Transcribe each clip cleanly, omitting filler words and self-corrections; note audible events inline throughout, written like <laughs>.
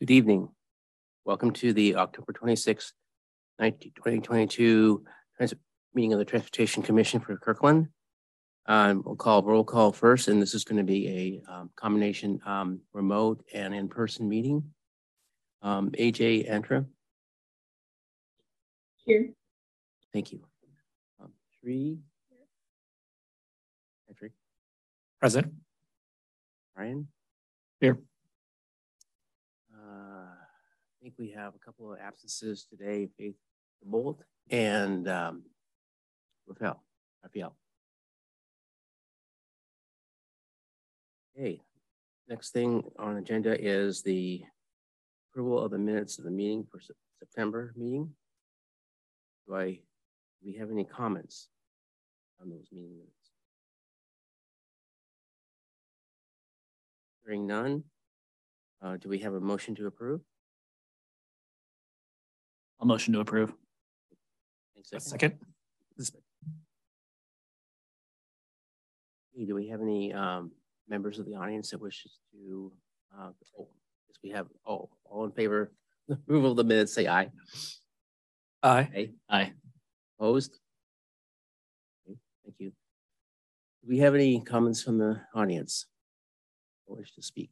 Good evening. Welcome to the October 26, 2022 meeting of the Transportation Commission for Kirkland. We'll call roll call first, and this is going to be a combination remote and in-person meeting. AJ Antra. Here. Thank you. Sri. Patrick. Present. Ryan. Here. I think we have a couple of absences today, Faith Bolt and Raphael. Okay, next thing on agenda is the approval of the minutes of the meeting for September meeting. Do we have any comments on those meeting minutes? Hearing none, do we have a motion to approve? I'll motion to approve. Second. Do we have any members of the audience that wishes to? All in favor of the approval of the minutes, say aye. Aye. Aye. Aye. Opposed? Okay, thank you. Do we have any comments from the audience who wish to speak?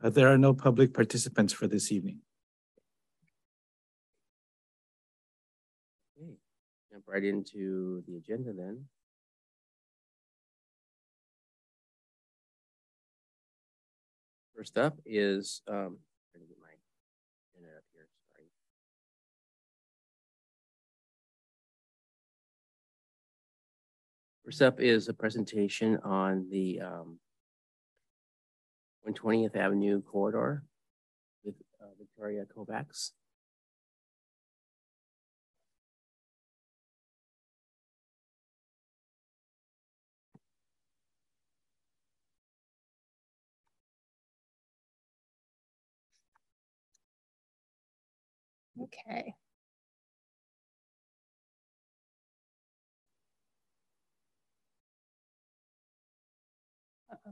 There are no public participants for this evening. Jump right into the agenda then. First up is, trying to get my internet up here, sorry. First up is a presentation on the 120th Avenue corridor with Victoria Kovacs. Okay. Uh-oh.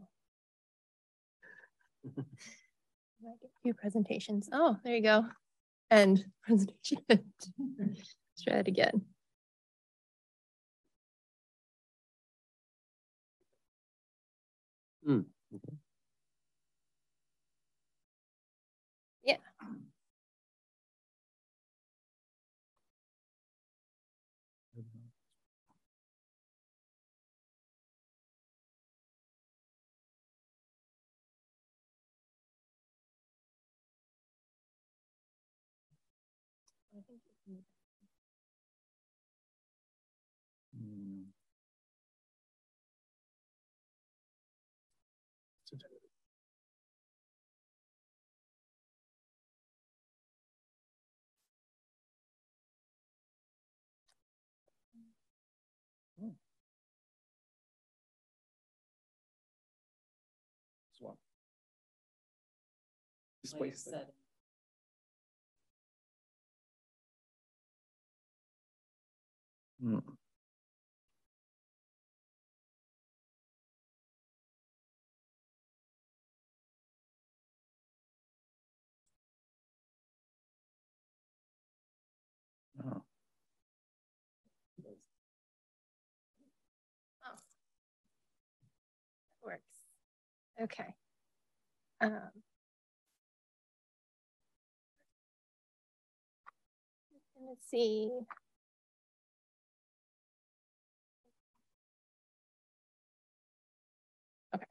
I get a few presentations. Oh, there you go. End presentation. Let's try it again. Okay. Yeah. Oh. That works. Okay. Let's see. Okay.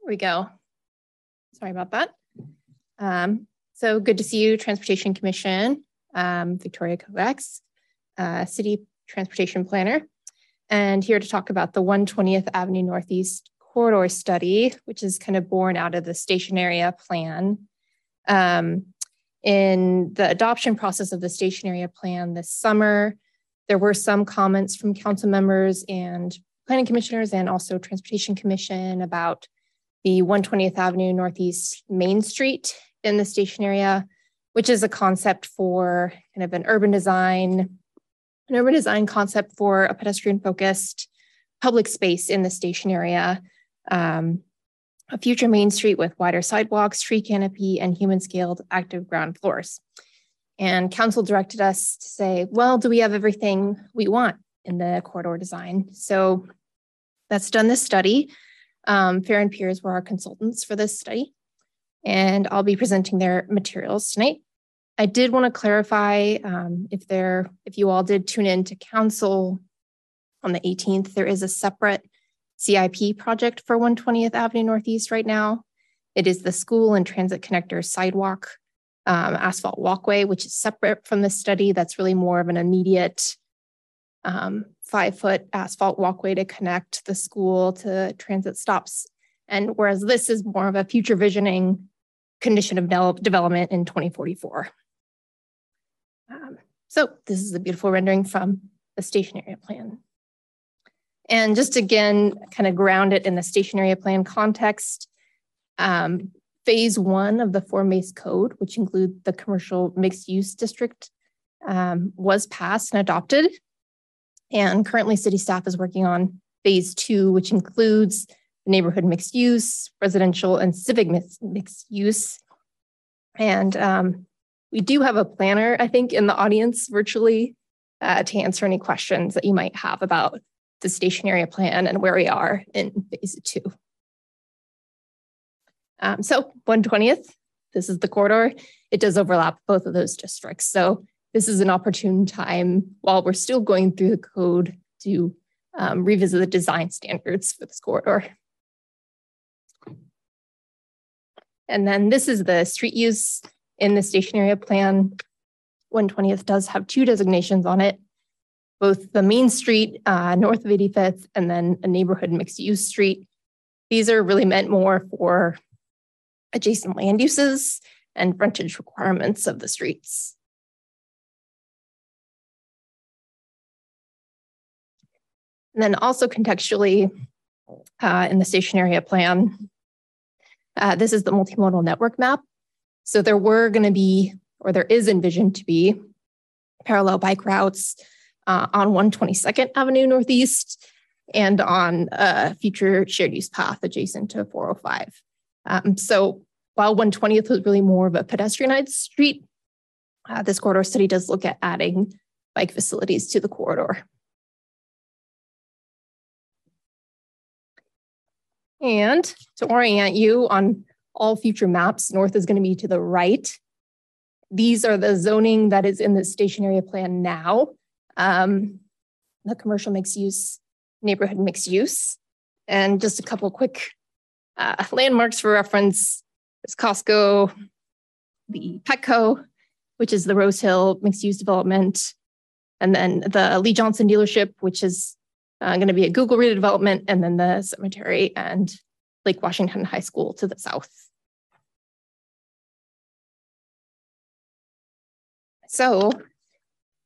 Here we go. Sorry about that. So good to see you, Transportation Commission, Victoria Kovacs, City Transportation Planner, and here to talk about the 120th Avenue Northeast Corridor Study, which is kind of born out of the station area plan. In the adoption process of the station area plan this summer, there were some comments from council members and planning commissioners and also Transportation Commission about the 120th Avenue Northeast Main Street in the station area, which is a concept for kind of an urban design concept for a pedestrian focused public space in the station area. a future main street with wider sidewalks, tree canopy, and human-scaled active ground floors. And council directed us to say, well, do we have everything we want in the corridor design? So that's done this study. Fair and Peers were our consultants for this study, and I'll be presenting their materials tonight. I did want to clarify if you all did tune in to council on the 18th, there is a separate CIP project for 120th Avenue Northeast right now. It is the school and transit connector sidewalk asphalt walkway, which is separate from the study. That's really more of an immediate 5-foot asphalt walkway to connect the school to transit stops. And whereas this is more of a future visioning condition of development in 2044. So this is a beautiful rendering from the station area plan. And just again, kind of ground it in the station area plan context, phase one of the form-based code, which include the commercial mixed-use district, was passed and adopted. And currently city staff is working on phase two, which includes the neighborhood mixed use, residential and civic mixed use. And we do have a planner, I think, in the audience virtually to answer any questions that you might have about the station area plan and where we are in phase two. So 120th, this is the corridor. It does overlap both of those districts. So this is an opportune time while we're still going through the code to revisit the design standards for this corridor. And then this is the street use in the station area plan. 120th does have two designations on it, both the main street north of 85th and then a neighborhood mixed use street. These are really meant more for adjacent land uses and frontage requirements of the streets. And then also contextually in the station area plan, this is the multimodal network map. So there were going to be, or there is envisioned to be, parallel bike routes on 122nd Avenue Northeast and on a future shared use path adjacent to 405. So while 120th was really more of a pedestrianized street, this corridor study does look at adding bike facilities to the corridor. And to orient you on all future maps, north is going to be to the right. These are the zoning that is in the station area plan now. The commercial mixed use, neighborhood mixed use. And just a couple of quick landmarks for reference. There's Costco, the Petco, which is the Rose Hill mixed use development. And then the Lee Johnson dealership, which is going to be a Google redevelopment, and then the cemetery and Lake Washington High School to the south. So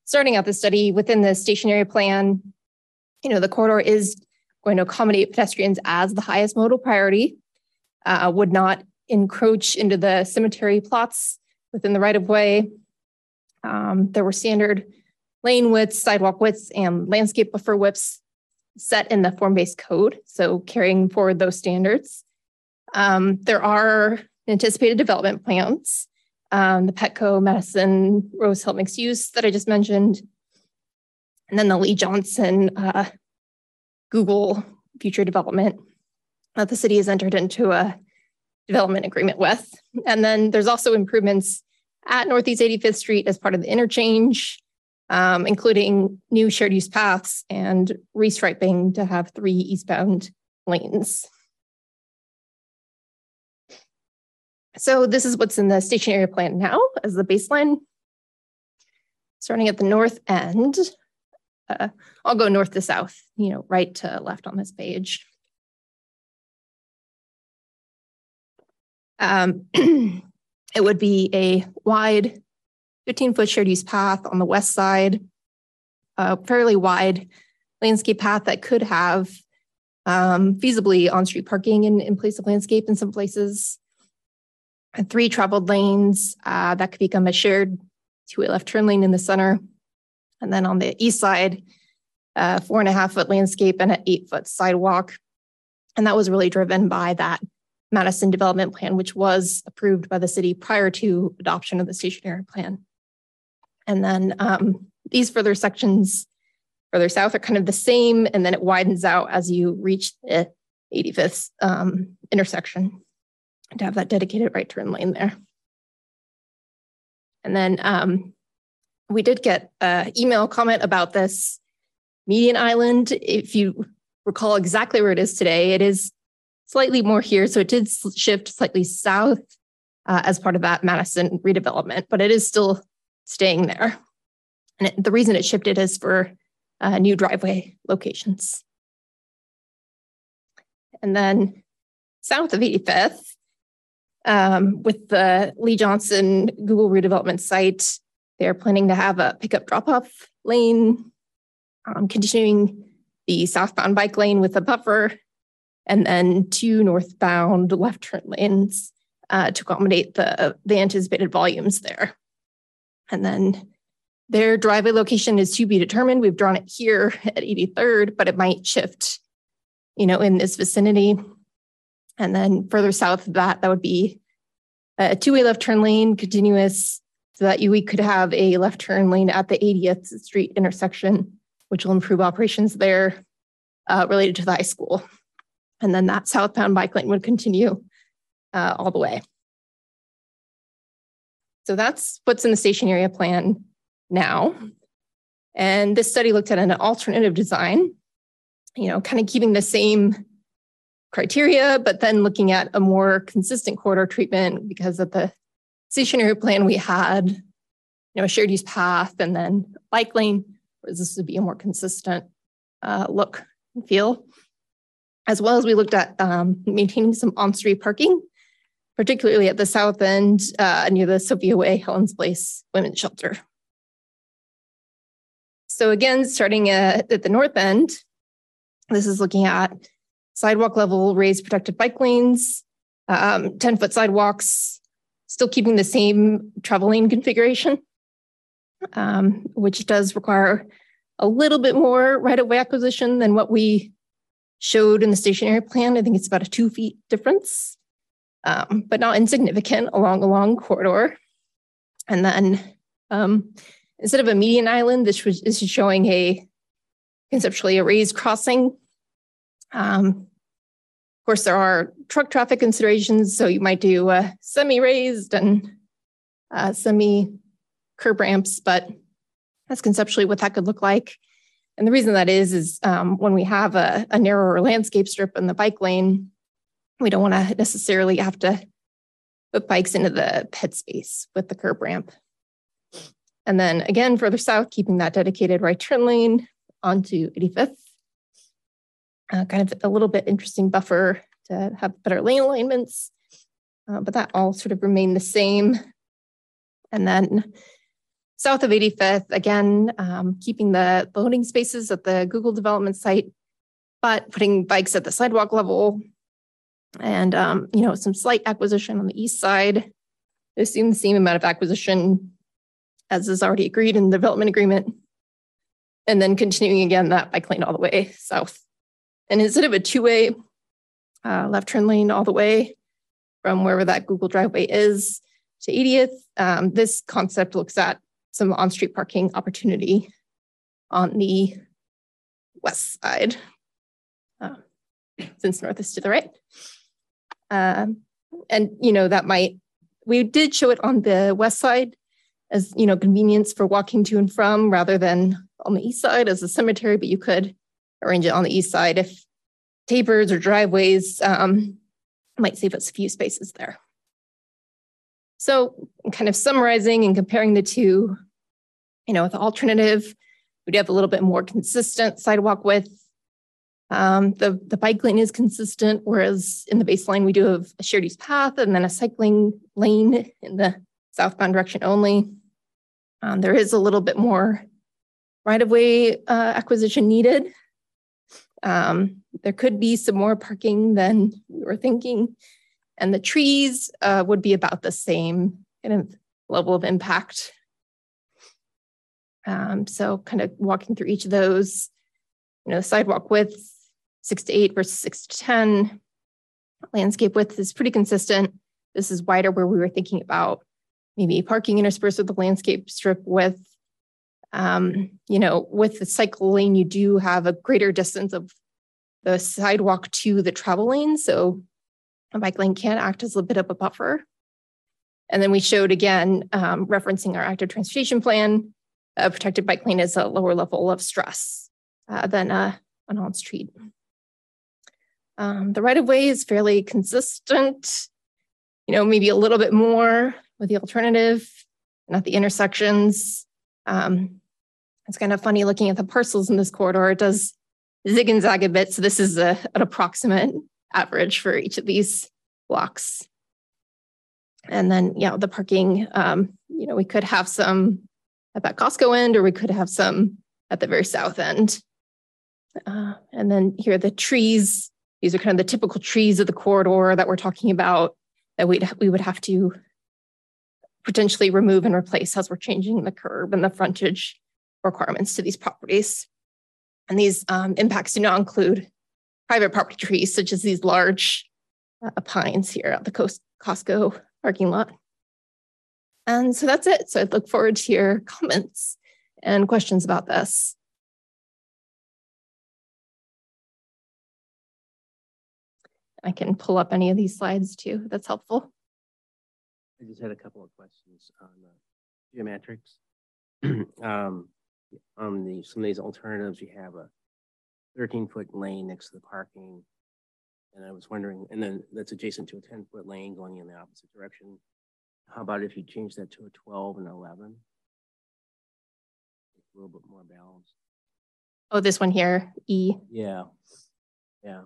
starting out the study within the station area plan, you know, the corridor is going to accommodate pedestrians as the highest modal priority, would not encroach into the cemetery plots within the right of way. There were standard lane widths, sidewalk widths, and landscape buffer widths set in the form-based code, so carrying forward those standards. There are anticipated development plans, the Petco, Madison, Rose Hill mixed use that I just mentioned, and then the Lee Johnson Google future development that the city has entered into a development agreement with. And then there's also improvements at Northeast 85th Street as part of the interchange, including new shared use paths and restriping to have 3 eastbound lanes. So this is what's in the station area plan now as the baseline. Starting at the north end, I'll go north to south, you know, right to left on this page. It would be a wide 15-foot shared use path on the west side, a fairly wide landscape path that could have feasibly on-street parking in place of landscape in some places, and 3 traveled lanes that could become a shared 2-way left turn lane in the center. And then on the east side, 4.5-foot landscape and an 8-foot sidewalk. And that was really driven by that Madison Development Plan, which was approved by the city prior to adoption of the stationary plan. And then these further sections further south are kind of the same, and then it widens out as you reach the 85th intersection to have that dedicated right turn lane there. And then we did get an email comment about this median island. If you recall exactly where it is today, it is slightly more here. So it did shift slightly south as part of that Madison redevelopment, but it is still staying there. And the reason it shifted is for new driveway locations. And then south of 85th, with the Lee Johnson Google redevelopment site, they're planning to have a pickup drop-off lane, continuing the southbound bike lane with a buffer, and then two northbound left turn lanes to accommodate the anticipated volumes there. And then their driveway location is to be determined. We've drawn it here at 83rd, but it might shift, you know, in this vicinity. And then further south of that, that would be a two-way left turn lane, continuous, so that we could have a left turn lane at the 80th Street intersection, which will improve operations there related to the high school. And then that southbound bike lane would continue all the way. So that's what's in the station area plan now. And this study looked at an alternative design, you know, kind of keeping the same criteria, but then looking at a more consistent corridor treatment, because at the stationary plan we had, you know, a shared use path and then bike lane, whereas this would be a more consistent look and feel. As well as we looked at maintaining some on-street parking, particularly at the south end near the Sophia Way, Helen's Place Women's Shelter. So again, starting at the north end, this is looking at sidewalk level raised protected bike lanes, 10-foot sidewalks, still keeping the same travel lane configuration, which does require a little bit more right-of-way acquisition than what we showed in the stationary plan. I think it's about a 2 feet difference, but not insignificant along a long corridor. And then instead of a median island, this is showing conceptually a raised crossing. Of course, there are truck traffic considerations, so you might do semi-raised and semi-curb ramps, but that's conceptually what that could look like. And the reason that is when we have a narrower landscape strip in the bike lane, we don't want to necessarily have to put bikes into the ped space with the curb ramp. And then again, further south, keeping that dedicated right turn lane onto 85th. Kind of a little bit interesting buffer to have better lane alignments, but that all sort of remained the same. And then south of 85th, again, keeping the loading spaces at the Google development site, but putting bikes at the sidewalk level, and you know, some slight acquisition on the east side. I assume the same amount of acquisition as is already agreed in the development agreement, and then continuing again that bike lane all the way south. And instead of a two-way left turn lane all the way from wherever that Google driveway is to 80th, this concept looks at some on-street parking opportunity on the west side, since north is to the right. And, you know, that might, we did show it on the west side as, you know, convenience for walking to and from, rather than on the east side as a cemetery, but you could arrange it on the east side if tapers or driveways might save us a few spaces there. So kind of summarizing and comparing the two, you know, with the alternative, we'd have a little bit more consistent sidewalk width. The bike lane is consistent, whereas in the baseline, we do have a shared use path and then a cycling lane in the southbound direction only. There is a little bit more right-of-way acquisition needed. There could be some more parking than we were thinking. And the trees would be about the same kind of level of impact. So kind of walking through each of those, you know, sidewalk width, 6 to 8 versus 6 to 10, landscape width is pretty consistent. This is wider where we were thinking about maybe parking interspersed with the landscape strip width. You know, with the cycle lane, you do have a greater distance of the sidewalk to the travel lane. So a bike lane can act as a bit of a buffer. And then we showed again, referencing our active transportation plan, a protected bike lane is a lower level of stress than an on-street. The right-of-way is fairly consistent, you know, maybe a little bit more with the alternative and at the intersections. It's kind of funny looking at the parcels in this corridor. It does zig and zag a bit. So this is an approximate average for each of these blocks. And then, yeah, the parking, you know, we could have some at that Costco end, or we could have some at the very south end. And then here are the trees. These are kind of the typical trees of the corridor that we're talking about that we would have to potentially remove and replace as we're changing the curb and the frontage requirements to these properties. And these impacts do not include private property trees, such as these large pines here at the Costco parking lot. And so that's it. So I look forward to your comments and questions about this. I can pull up any of these slides too. That's helpful. I just had a couple of questions on geometrics. On some of these alternatives, you have a 13-foot lane next to the parking. And I was wondering, and then that's adjacent to a 10-foot lane going in the opposite direction. How about if you change that to a 12 and 11? It's a little bit more balanced. Oh, this one here, E. Yeah, yeah.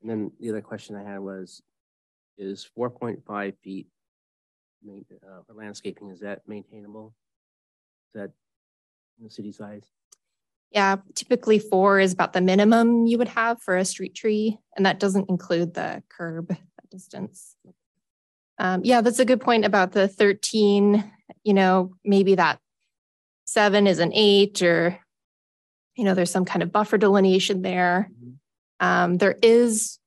And then the other question I had was, is 4.5 feet for landscaping, is that maintainable? Is that in the city size? Yeah, typically 4 is about the minimum you would have for a street tree, and that doesn't include the curb distance. Yeah, that's a good point about the 13, you know, maybe that 7 is an 8, or, you know, there's some kind of buffer delineation there. Mm-hmm. There is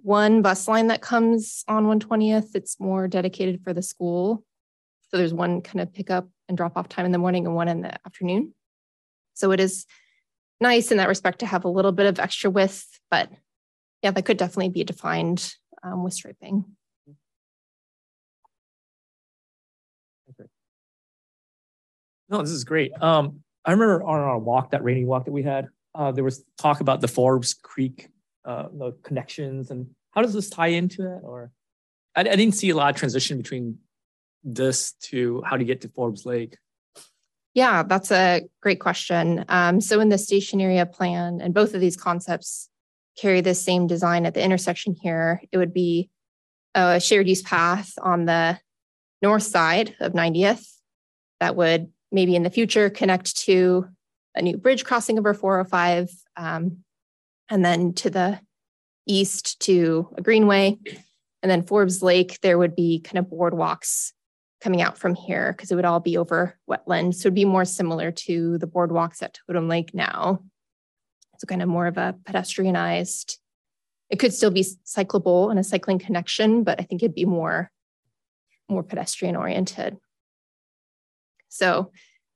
one bus line that comes on 120th. It's more dedicated for the school. So there's one kind of pickup and drop off time in the morning and one in the afternoon. So it is nice in that respect to have a little bit of extra width, but yeah, that could definitely be defined with striping. No, this is great. I remember on our walk, that rainy walk that we had, there was talk about the Forbes Creek, the connections, and how does this tie into that? Or I didn't see a lot of transition between this to how to get to Forbes Lake. Yeah, that's a great question. So in the station area plan, and both of these concepts carry the same design at the intersection here, it would be a shared use path on the north side of 90th that would maybe in the future connect to a new bridge crossing over 405, and then to the east to a greenway. And then Forbes Lake, there would be kind of boardwalks coming out from here because it would all be over wetland. So it'd be more similar to the boardwalks at Totem Lake now. So kind of more of a pedestrianized, it could still be cyclable and a cycling connection, but I think it'd be more pedestrian oriented. So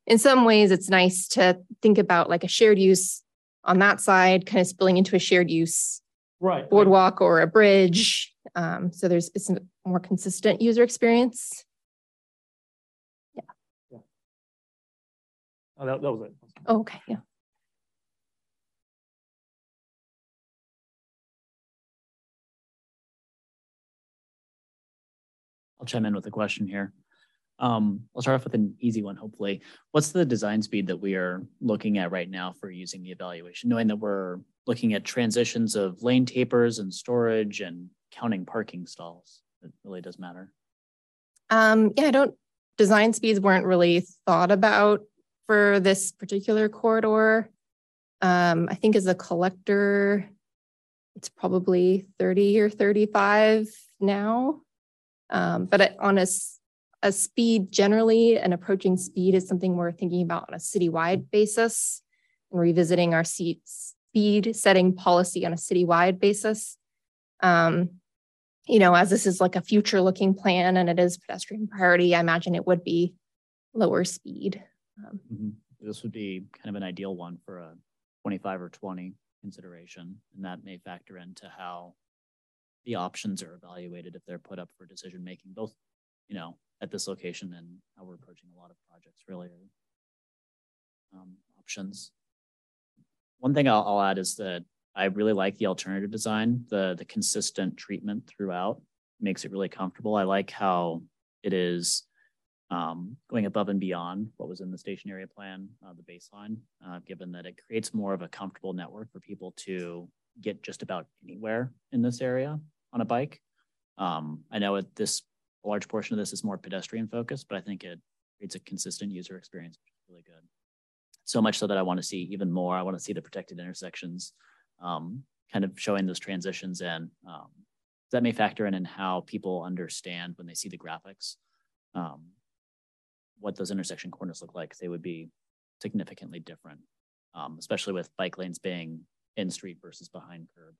in some ways, it's nice to think about like a shared use on that side, kind of spilling into a shared use boardwalk or a bridge. So it's a more consistent user experience. Yeah. Yeah. Oh, that was it. Oh, okay. Yeah. I'll chime in with a question here. I'll start off with an easy one, hopefully. What's the design speed that we are looking at right now for using the evaluation, knowing that we're looking at transitions of lane tapers and storage and counting parking stalls? It really does matter. Yeah, design speeds weren't really thought about for this particular corridor. I think as a collector, it's probably 30 or 35 now, but on a speed generally, and approaching speed is something we're thinking about on a citywide basis and revisiting our speed setting policy on a citywide basis. you know, as this is like a future looking plan and it is pedestrian priority, I imagine it would be lower speed. This would be kind of an ideal one for a 25 or 20 consideration, and that may factor into how the options are evaluated if they're put up for decision making, both, you know, at this location and how we're approaching a lot of projects really are options. One thing I'll add is that I really like the alternative design. The consistent treatment throughout makes it really comfortable. I like how it is going above and beyond what was in the station area plan, the baseline, given that it creates more of a comfortable network for people to get just about anywhere in this area on a bike. I know a large portion of this is more pedestrian focused, but I think it creates a consistent user experience, which is really good. So much so that I want to see even more. I want to see the protected intersections, kind of showing those transitions, and that may factor in how people understand when they see the graphics, what those intersection corners look like. They would be significantly different, especially with bike lanes being in street versus behind curb.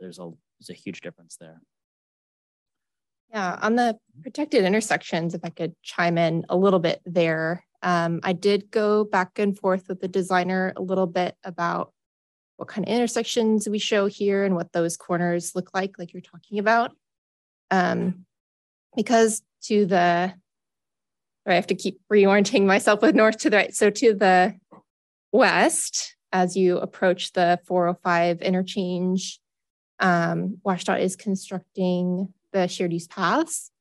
There's a huge difference there. Yeah, on the protected intersections, if I could chime in a little bit there. I did go back and forth with the designer a little bit about what kind of intersections we show here and what those corners look like you're talking about. I have to keep reorienting myself with north to the right. So to the west, as you approach the 405 interchange, WashDOT is constructing the shared use paths.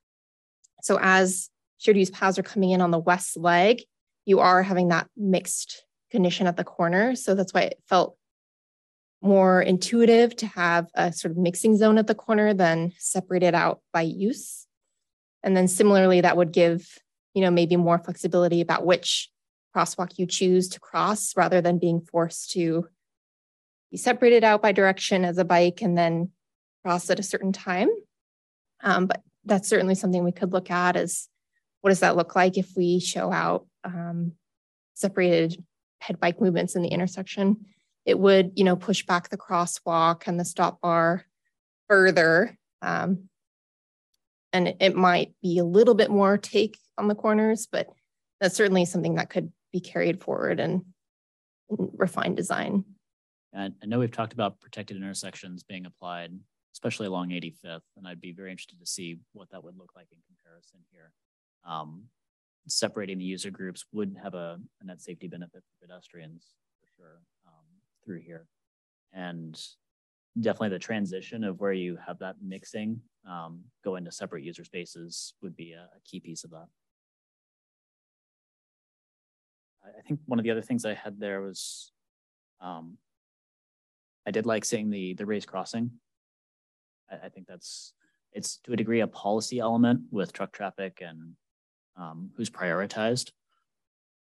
So as shared use paths are coming in on the west leg, you are having that mixed condition at the corner. So that's why it felt more intuitive to have a sort of mixing zone at the corner than separated out by use. And then similarly, that would give, you know, maybe more flexibility about which crosswalk you choose to cross rather than being forced to be separated out by direction as a bike and then cross at a certain time. But that's certainly something we could look at is what does that look like if we show out separated head bike movements in the intersection? It would, you know, push back the crosswalk and the stop bar further. And it might be a little bit more take on the corners, but that's certainly something that could be carried forward and refined design. And I know we've talked about protected intersections being applied, especially along 85th, and I'd be very interested to see what that would look like in comparison here. Separating the user groups would have a net safety benefit for pedestrians, for sure, through here. And definitely the transition of where you have that mixing go into separate user spaces would be a key piece of that. I think one of the other things I had there was I did like seeing the raised crossing. I think it's to a degree a policy element with truck traffic and who's prioritized,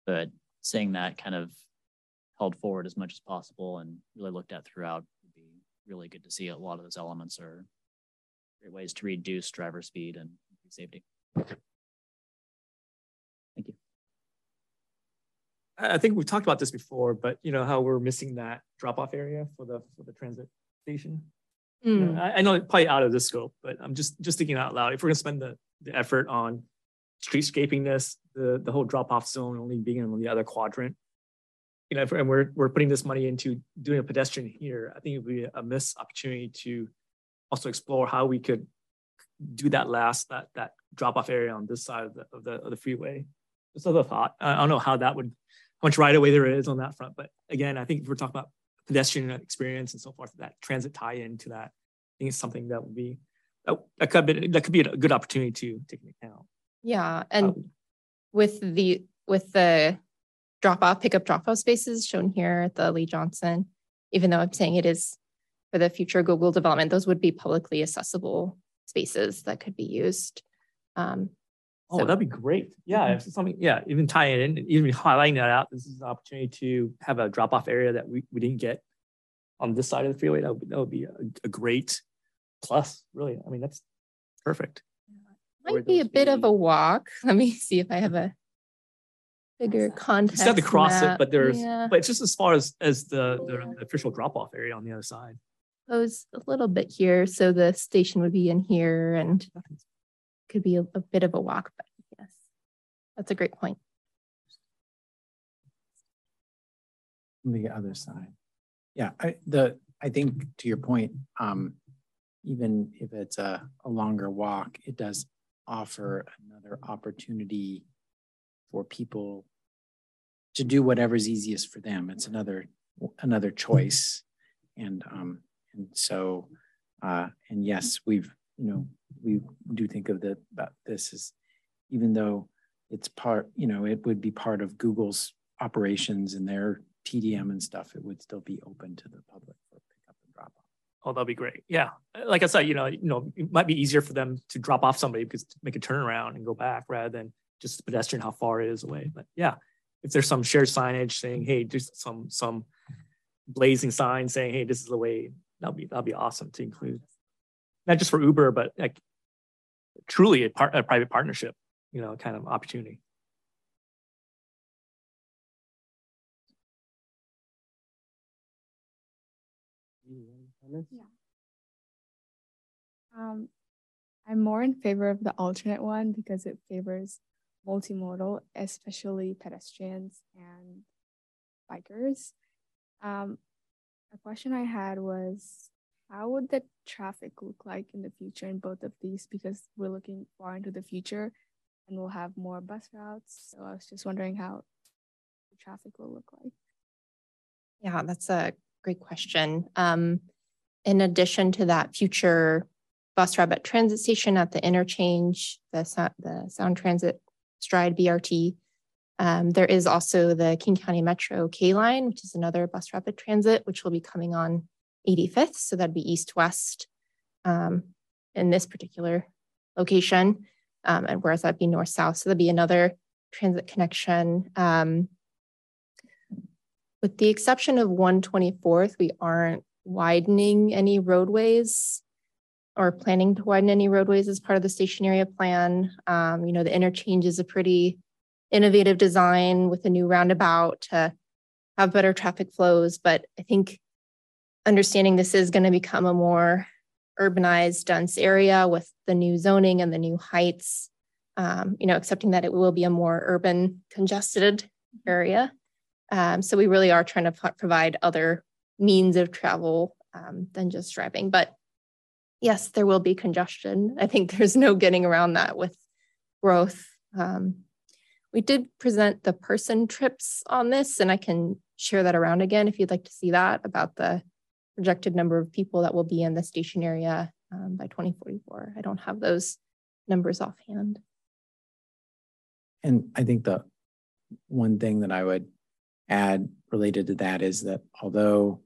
but seeing that kind of held forward as much as possible and really looked at throughout would be really good to see. A lot of those elements are great ways to reduce driver speed and safety. Thank you. I think we've talked about this before, but you know how we're missing that drop-off area for the transit station. Mm. Yeah, I know it's probably out of the scope, but I'm just thinking out loud. If we're gonna spend the effort on streetscaping this, the whole drop-off zone only being on the other quadrant, you know, and we're putting this money into doing a pedestrian here, I think it would be a missed opportunity to also explore how we could do that drop-off area on this side of the freeway. Just another thought. I don't know how much right-of-way there is on that front, but again, I think if we're talking about pedestrian experience and so forth, that transit tie-in to that, I think it's something that would be that could be a good opportunity to take into account. Yeah, and with the drop-off, pickup drop-off spaces shown here at the Lee Johnson, even though I'm saying it is for the future Google development, those would be publicly accessible spaces that could be used. That'd be great. Yeah, if something. Yeah, even tying it in, even highlighting that out. This is an opportunity to have a drop-off area that we didn't get on this side of the freeway. That would be a great plus, really. I mean, that's perfect. Might be a bit of a walk. Let me see if I have a bigger context. It's not to cross it, but it's just as far as the official drop-off area on the other side. pose a little bit here. So the station would be in here and could be a bit of a walk, but yes, that's a great point. The other side. Yeah, I think to your point, even if it's a longer walk, it does offer another opportunity for people to do whatever's easiest for them. It's another choice. And so, and yes, we do think of that this is, even though it's part, it would be part of Google's operations and their TDM and stuff, it would still be open to the public for pickup and drop off. Oh, that'd be great. Yeah. Like I said, it might be easier for them to drop off somebody because to make a turnaround and go back rather than just the pedestrian, how far it is away. But yeah, if there's some shared signage saying, hey, there's some blazing sign saying, hey, this is the way, that'd be awesome to include. Not just for Uber, but like truly a private partnership, kind of opportunity. Yeah. I'm more in favor of the alternate one because it favors multimodal, especially pedestrians and bikers. A question I had was, how would the traffic look like in the future in both of these? Because we're looking far into the future and we'll have more bus routes. So I was just wondering how the traffic will look like. Yeah, that's a great question. In addition to that future bus route at transit station at the interchange, the Sound Transit Stride BRT, there is also the King County Metro K line, which is another bus rapid transit, which will be coming on 85th. So that'd be east-west in this particular location. And whereas that'd be north-south. So that'd be another transit connection. With the exception of 124th, we aren't widening any roadways or planning to widen any roadways as part of the station area plan. The interchange is a pretty innovative design with a new roundabout to have better traffic flows. But I think understanding this is going to become a more urbanized, dense area with the new zoning and the new heights, accepting that it will be a more urban, congested area. So we really are trying to provide other means of travel than just driving. But yes, there will be congestion. I think there's no getting around that with growth. We did present the person trips on this, and I can share that around again if you'd like to see that, about the projected number of people that will be in the station area by 2044. I don't have those numbers offhand. And I think the one thing that I would add related to that is that although,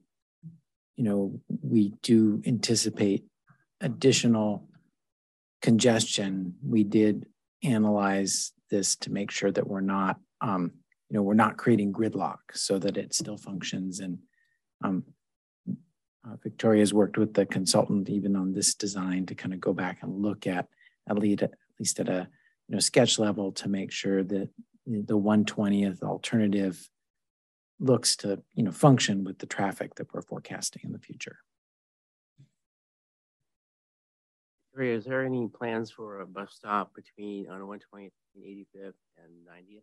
we do anticipate additional congestion, we did analyze this to make sure that we're not, we're not creating gridlock, so that it still functions. And Victoria's worked with the consultant even on this design to kind of go back and look at least at a sketch level to make sure that the 120th alternative looks to function with the traffic that we're forecasting in the future. Is there any plans for a bus stop between on 120th and 85th and 90th?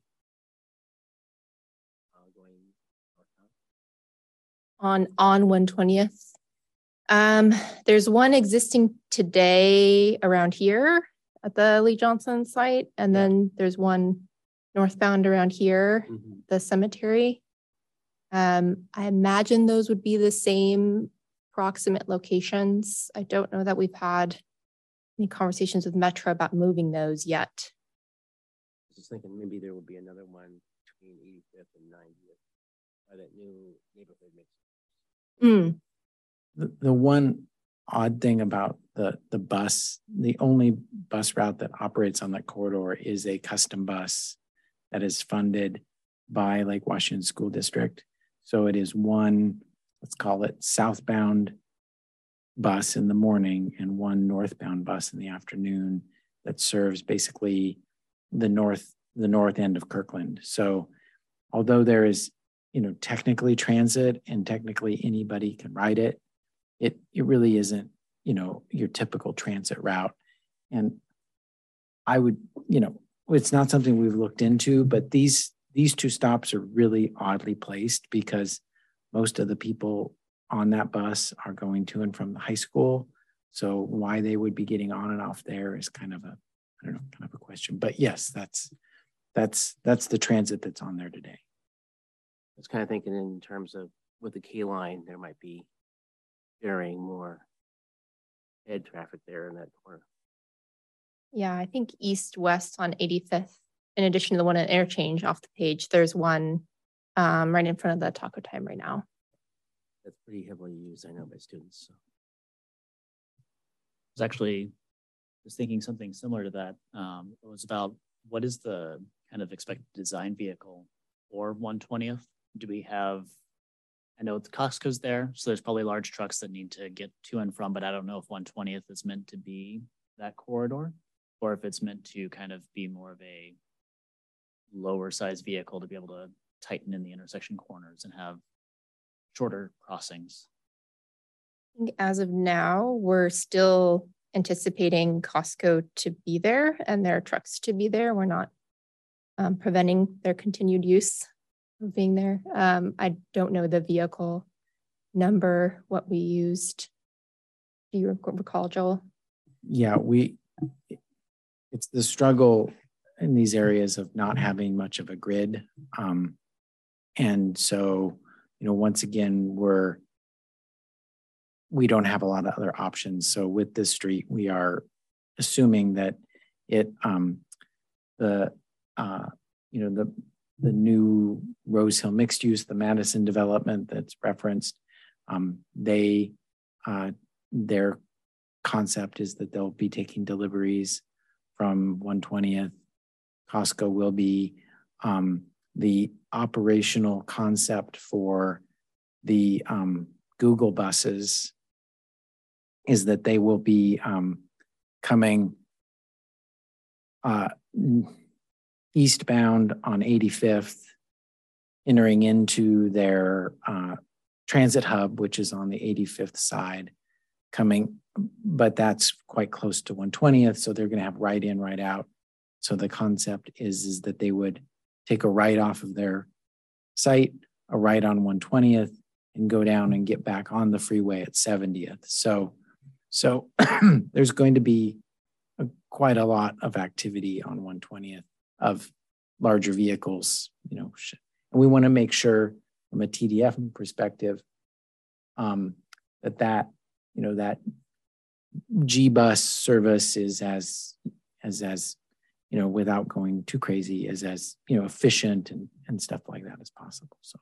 Going on 120th, there's one existing today around here at the Lee Johnson site, and then there's one northbound around here, the cemetery. I imagine those would be the same proximate locations. I don't know that we've had any conversations with Metro about moving those yet. I was just thinking maybe there would be another one between 85th and 90th by that new neighborhood mix. The one odd thing about the bus, the only bus route that operates on that corridor is a custom bus that is funded by Lake Washington School District. So it is one, let's call it southbound bus in the morning and one northbound bus in the afternoon that serves basically the north end of Kirkland. So although there is, technically transit and technically anybody can ride it, it really isn't, you know, your typical transit route. And I would, you know, it's not something we've looked into, but these two stops are really oddly placed because most of the people on that bus are going to and from the high school. So why they would be getting on and off there is kind of a, I don't know, kind of a question. But yes, that's the transit that's on there today. I was kind of thinking in terms of with the K line, there might be varying more head traffic there in that corner. Yeah, I think east-west on 85th, in addition to the one at Interchange off the page, there's one right in front of the taco time right now. That's pretty heavily used, I know, by students. So. I was actually just thinking something similar to that. It was about what is the kind of expected design vehicle for 1/20th? Do we have, I know Costco's there, so there's probably large trucks that need to get to and from, but I don't know if 1/20th is meant to be that corridor, or if it's meant to kind of be more of a lower size vehicle to be able to tighten in the intersection corners and have shorter crossings. I think as of now, we're still anticipating Costco to be there and their trucks to be there. We're not preventing their continued use of being there. I don't know the vehicle number, what we used. Do you recall, Joel? Yeah, it's the struggle in these areas of not having much of a grid. And so, you know, once again, we don't have a lot of other options. So with this street, we are assuming that it, you know, the new Rose Hill Mixed Use, the Madison development that's referenced, their concept is that they'll be taking deliveries from 1/20th. Costco will be the operational concept for the Google buses is that they will be coming eastbound on 85th, entering into their transit hub, which is on the 85th side, coming, but that's quite close to 1/20th. So they're going to have right in, right out. So the concept is that they would take a right off of their site, a right on 1/20th, and go down and get back on the freeway at 70th. So there's going to be quite a lot of activity on 1/20th of larger vehicles, you know, and we want to make sure from a TDM perspective that G bus service is as you know, without going too crazy, is as, you know, efficient and stuff like that as possible. So.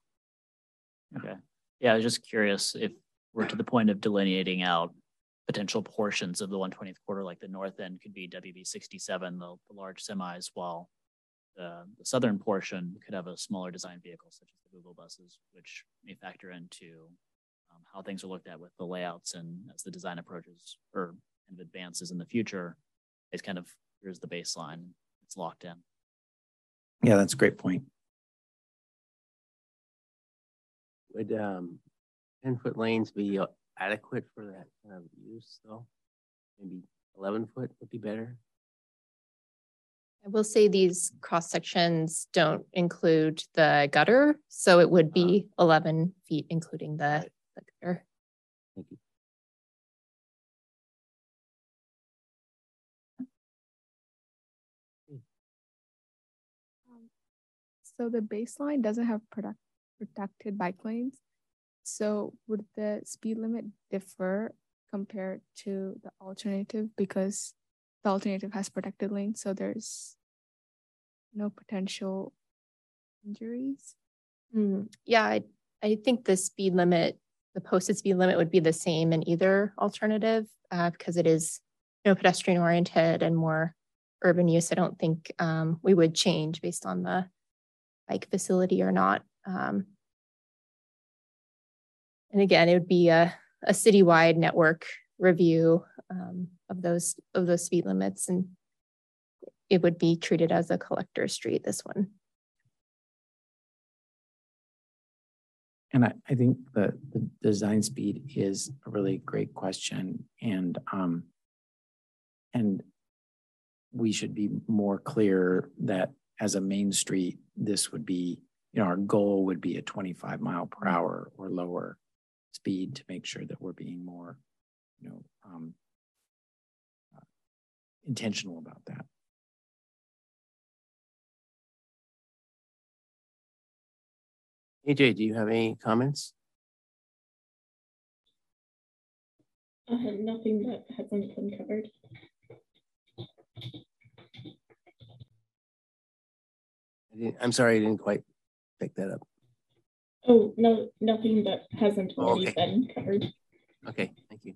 Okay. Yeah, I was just curious if we're to the point of delineating out potential portions of the 1/20th corridor, like the north end could be WB 67, the large semis, while the southern portion could have a smaller design vehicle, such as the Google buses, which may factor into how things are looked at with the layouts, and as the design approaches or kind of advances in the future, is kind of here's the baseline, it's locked in. Yeah, that's a great point. Would 10-foot lanes be adequate for that kind of use though? Maybe 11-foot would be better. I will say these cross sections don't include the gutter, so it would be 11 feet including the gutter. Thank you. So the baseline doesn't have protected bike lanes. So would the speed limit differ compared to the alternative, because the alternative has protected lanes, so there's no potential injuries? Yeah, I think the speed limit, the posted speed limit would be the same in either alternative because it is, you know, pedestrian oriented and more urban use. I don't think we would change based on the bike facility or not. And again, it would be a citywide network review of those speed limits, and it would be treated as a collector street, this one. And I think the design speed is a really great question, and we should be more clear that as a main street, this would be, you know, our goal would be a 25 mile per hour or lower speed to make sure that we're being more, you know, intentional about that. AJ, do you have any comments? I have nothing that hasn't been covered. I'm sorry, I didn't quite pick that up. Oh, no, nothing that hasn't already been covered. Okay, thank you.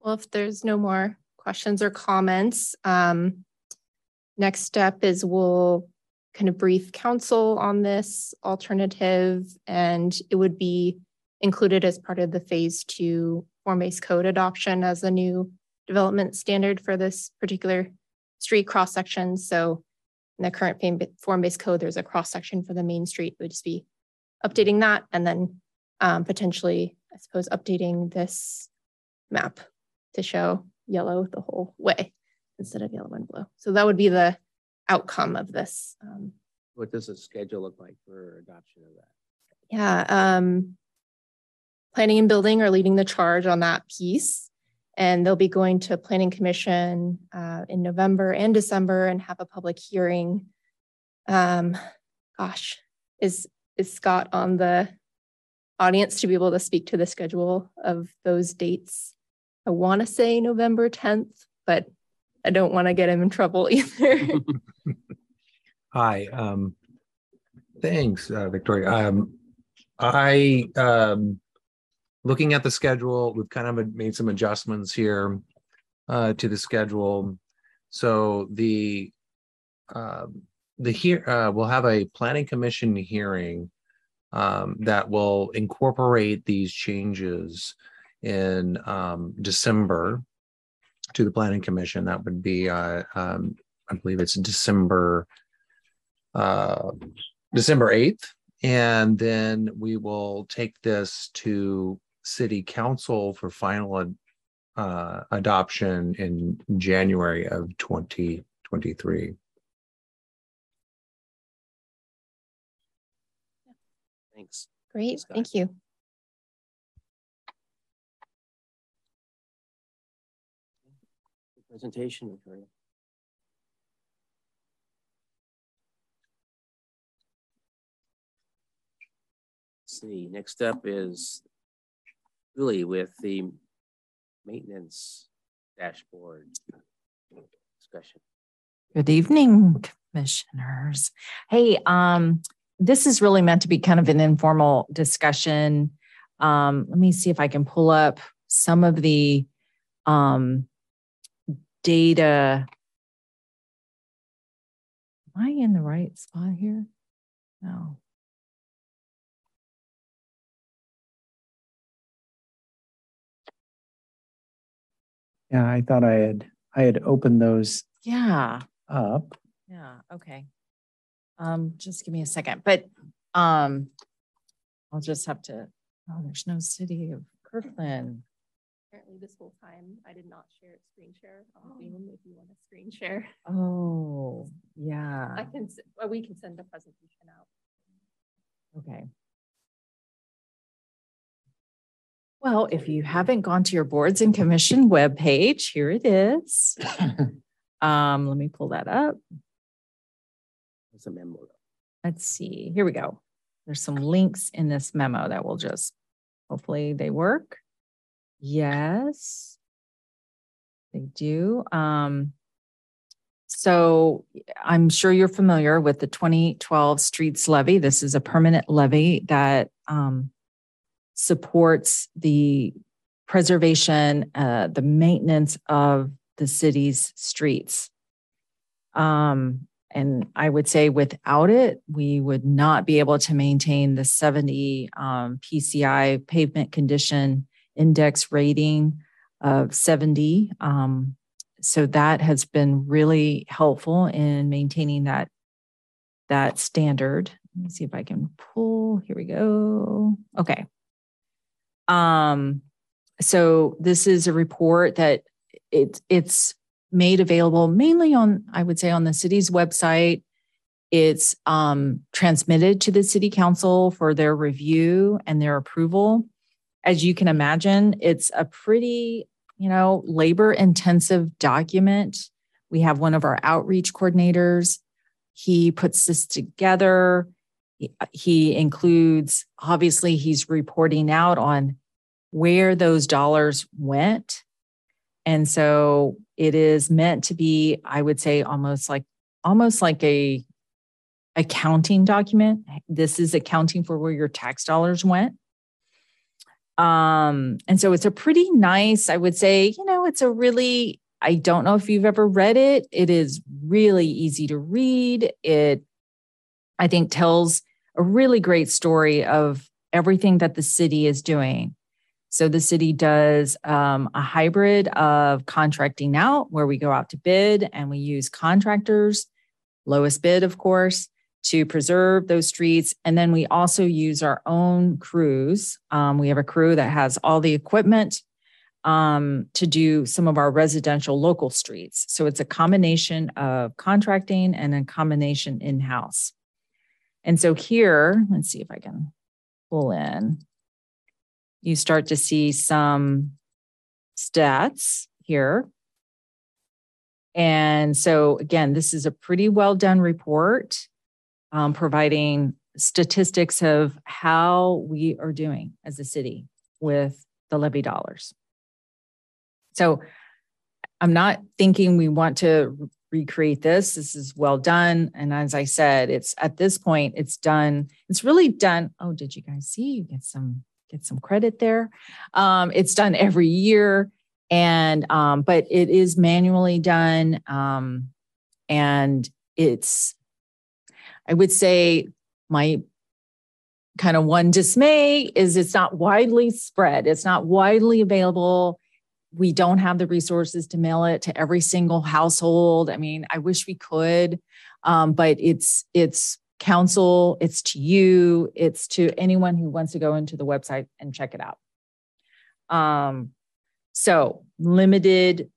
Well, if there's no more questions or comments, next step is we'll kind of brief council on this alternative, and it would be included as part of the phase 2 form-based code adoption as a new development standard for this particular street cross-section. So in the current form-based code, there's a cross-section for the main street. It would just be updating that, and then potentially, I suppose, updating this map to show yellow the whole way instead of yellow and blue. So that would be the outcome of this. What does the schedule look like for adoption of that? Yeah, planning and building are leading the charge on that piece, and they'll be going to Planning Commission in November and December and have a public hearing. Gosh, is Scott on the audience to be able to speak to the schedule of those dates? I want to say November 10th, but I don't want to get him in trouble either. Hi, thanks, Victoria. Looking at the schedule, we've kind of made some adjustments here to the schedule. So we'll have a Planning Commission hearing that will incorporate these changes in December to the Planning Commission. That would be, I believe it's December 8th, and then we will take this to City Council for final adoption in January of 2023. Thanks. Great, Scott. Thank you. Good presentation, Victoria. Let's see, next up is really with the maintenance dashboard discussion. Good evening, commissioners. Hey, this is really meant to be kind of an informal discussion. Let me see if I can pull up some of the data. Am I in the right spot here? No. Yeah, I thought I had opened those. Yeah. Up. Yeah. Okay. Just give me a second, but I'll just have to. Oh, there's no city of Kirkland. Apparently, this whole time I did not share screen share. If you want to screen share. Oh, yeah. I can. Well, we can send the presentation out. Okay. Well, if you haven't gone to your boards and commission webpage, here it is. Let me pull that up. There's a memo. Let's see. Here we go. There's some links in this memo that will just, hopefully they work. Yes, they do. So I'm sure you're familiar with the 2012 Streets Levy. This is a permanent levy that supports the preservation, the maintenance of the city's streets. And I would say without it, we would not be able to maintain the 70 PCI pavement condition index rating of 70. So that has been really helpful in maintaining that standard. Let me see if I can pull. Here we go. Okay. So this is a report that it's made available mainly on, I would say, on the city's website. It's transmitted to the city council for their review and their approval. As you can imagine, it's a pretty, labor intensive document. We have one of our outreach coordinators. He puts this together. He includes, obviously, he's reporting out on where those dollars went. And so it is meant to be, I would say, almost like a accounting document. This is accounting for where your tax dollars went. And so it's a pretty nice, I would say, it's a really, I don't know if you've ever read it. It is really easy to read. It, I think, tells a really great story of everything that the city is doing. So the city does a hybrid of contracting out, where we go out to bid and we use contractors, lowest bid, of course, to preserve those streets. And then we also use our own crews. We have a crew that has all the equipment to do some of our residential local streets. So it's a combination of contracting and a combination in-house. And so here, let's see if I can pull in. You start to see some stats here. And so again, this is a pretty well done report, providing statistics of how we are doing as a city with the levy dollars. So I'm not thinking we want to recreate this. This is well done. And as I said, it's at this point, it's done. It's really done. Oh, did you guys see? You get some credit there. It's done every year. And, but it is manually done. And it's, I would say my kind of one dismay is it's not widely spread. It's not widely available. We don't have the resources to mail it to every single household. I mean, I wish we could, but it's council, it's to you, it's to anyone who wants to go into the website and check it out. So limited,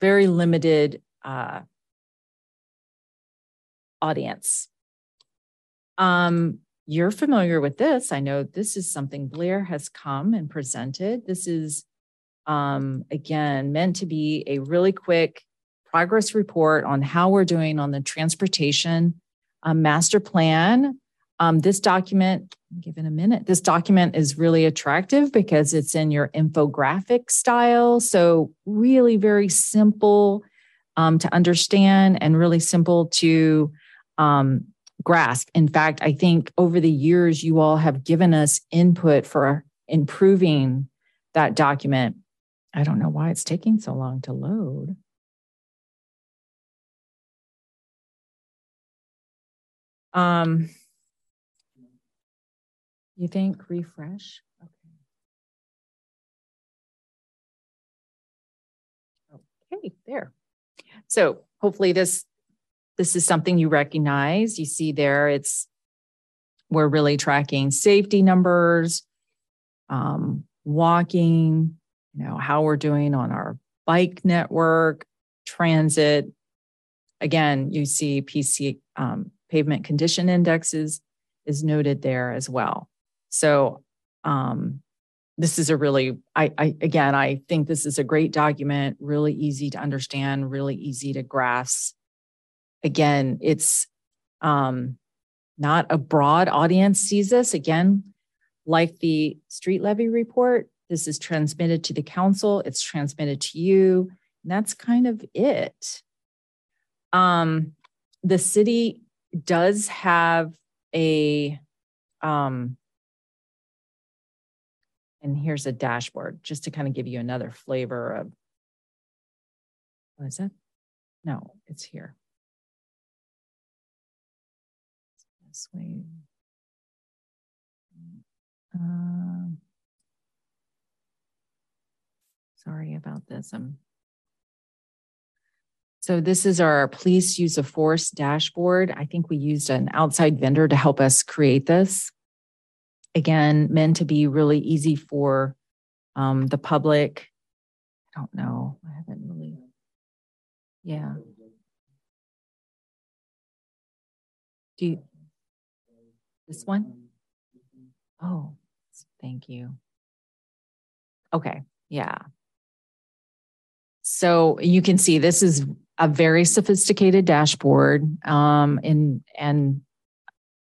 very limited audience. You're familiar with this. I know this is something Blair has come and presented. This is, again, meant to be a really quick progress report on how we're doing on the transportation master plan. This document, given a minute, this document is really attractive because it's in your infographic style. So really very simple to understand and really simple to grasp. In fact, I think over the years, you all have given us input for improving that document. I don't know why it's taking so long to load. You think refresh? Okay, there. So hopefully this is something you recognize. You see there, we're really tracking safety numbers, walking, how we're doing on our bike network, transit. Again, you see PCI pavement condition indexes is noted there as well. So this is a really, I think this is a great document, really easy to understand, really easy to grasp. Again, it's not a broad audience sees this. Again, like the street levy report, this is transmitted to the council, it's transmitted to you, and that's kind of it. The city does have a, and here's a dashboard, just to kind of give you another flavor of, what is that? No, it's here. This way. Sorry about this. I'm So this is our police use of force dashboard. I think we used an outside vendor to help us create this. Again, meant to be really easy for the public. I don't know. I haven't really. Yeah. Do you, this one? Oh, thank you. Okay. Yeah. So you can see this is a very sophisticated dashboard and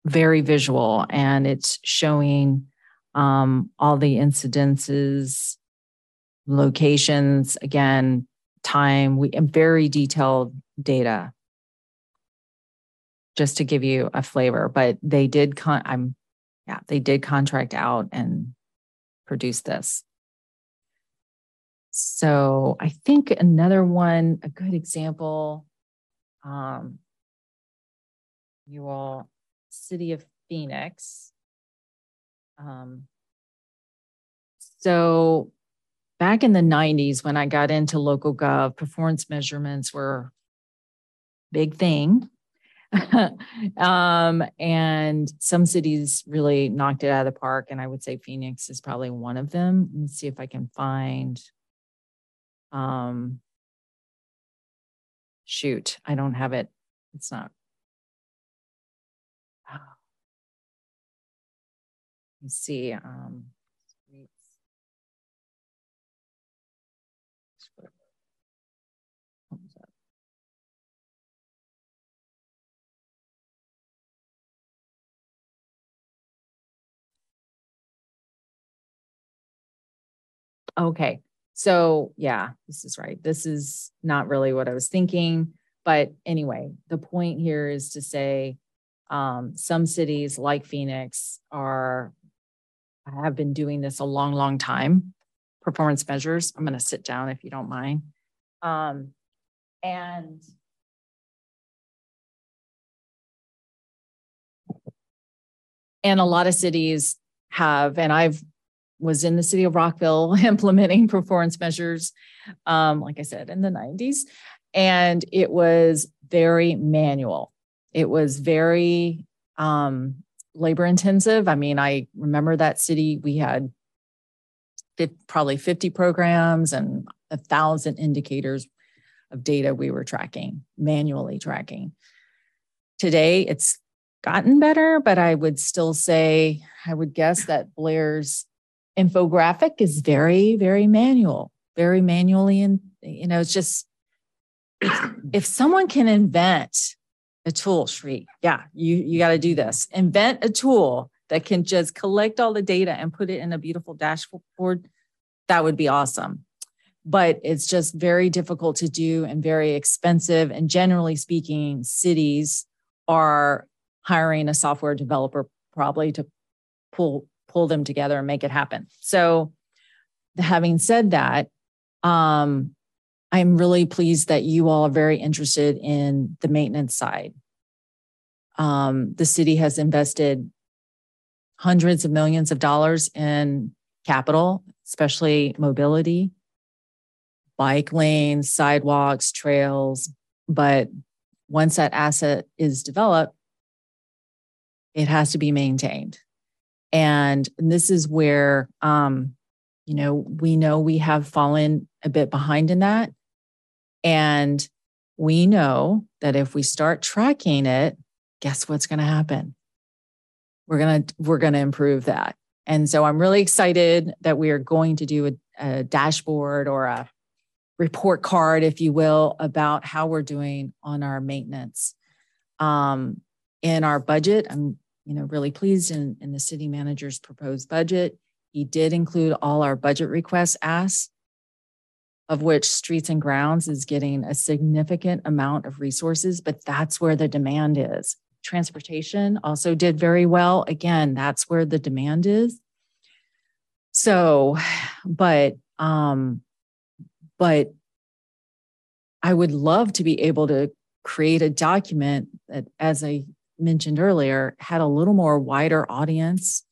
very visual, and it's showing all the incidences, locations, again, time, and very detailed data, just to give you a flavor. But they did contract out and produce this. So I think another one, a good example, you all, City of Phoenix. So back in the 90s, when I got into local gov, performance measurements were a big thing. And some cities really knocked it out of the park. And I would say Phoenix is probably one of them. Let me see if I can find, shoot, I don't have it. It's not. You see, okay, so yeah, this is right. This is not really what I was thinking, but anyway, the point here is to say some cities like Phoenix have been doing this a long, long time, performance measures. I'm going to sit down if you don't mind. And a lot of cities have, and I was in the city of Rockville implementing performance measures, like I said, in the 90s. And it was very manual. It was very labor intensive. I mean, I remember that city, we had probably 50 programs and 1,000 indicators of data we were tracking, manually tracking. Today, it's gotten better, but I would still say, I would guess that Blair's infographic is very, very manual, very manually. And, you know, it's just, if someone can invent a tool, Shree, yeah, you got to do this. Invent a tool that can just collect all the data and put it in a beautiful dashboard, that would be awesome. But it's just very difficult to do and very expensive. And generally speaking, cities are hiring a software developer probably to pull them together and make it happen. So having said that, I'm really pleased that you all are very interested in the maintenance side. The city has invested hundreds of millions of dollars in capital, especially mobility, bike lanes, sidewalks, trails. But once that asset is developed, it has to be maintained. And this is where, you know we have fallen a bit behind in that. And we know that if we start tracking it, guess what's going to happen? We're going to improve that. And so I'm really excited that we are going to do a dashboard or a report card, if you will, about how we're doing on our maintenance. In our budget, I'm really pleased in the city manager's proposed budget. He did include all our budget requests asked, of which streets and grounds is getting a significant amount of resources, but that's where the demand is. Transportation also did very well. Again, that's where the demand is. So, but I would love to be able to create a document that, as I mentioned earlier, had a little more wider audience,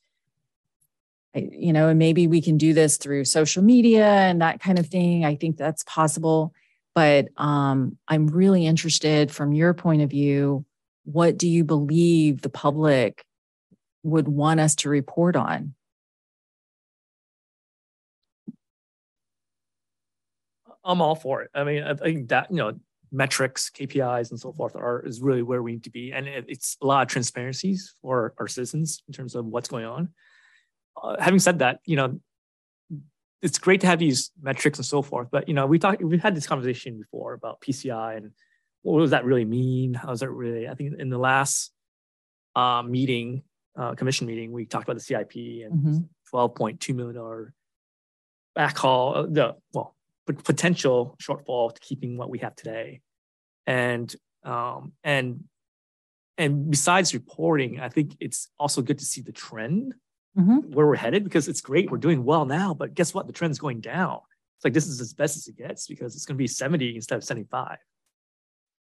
you know, and maybe we can do this through social media and that kind of thing. I think that's possible. But I'm really interested from your point of view, what do you believe the public would want us to report on? I'm all for it. I mean, I think that, you know, metrics, KPIs, and so forth is really where we need to be. And it's a lot of transparencies for our citizens in terms of what's going on. Having said that, you know, it's great to have these metrics and so forth, but, you know, we've had this conversation before about PCI and what does that really mean? How does that really, I think in the last meeting, commission meeting, we talked about the CIP and $12.2 million backhaul, potential shortfall to keeping what we have today. And besides reporting, I think it's also good to see the trend where we're headed, because it's great. We're doing well now, but guess what? The trend's going down. It's like, this is as best as it gets because it's going to be 70 instead of 75.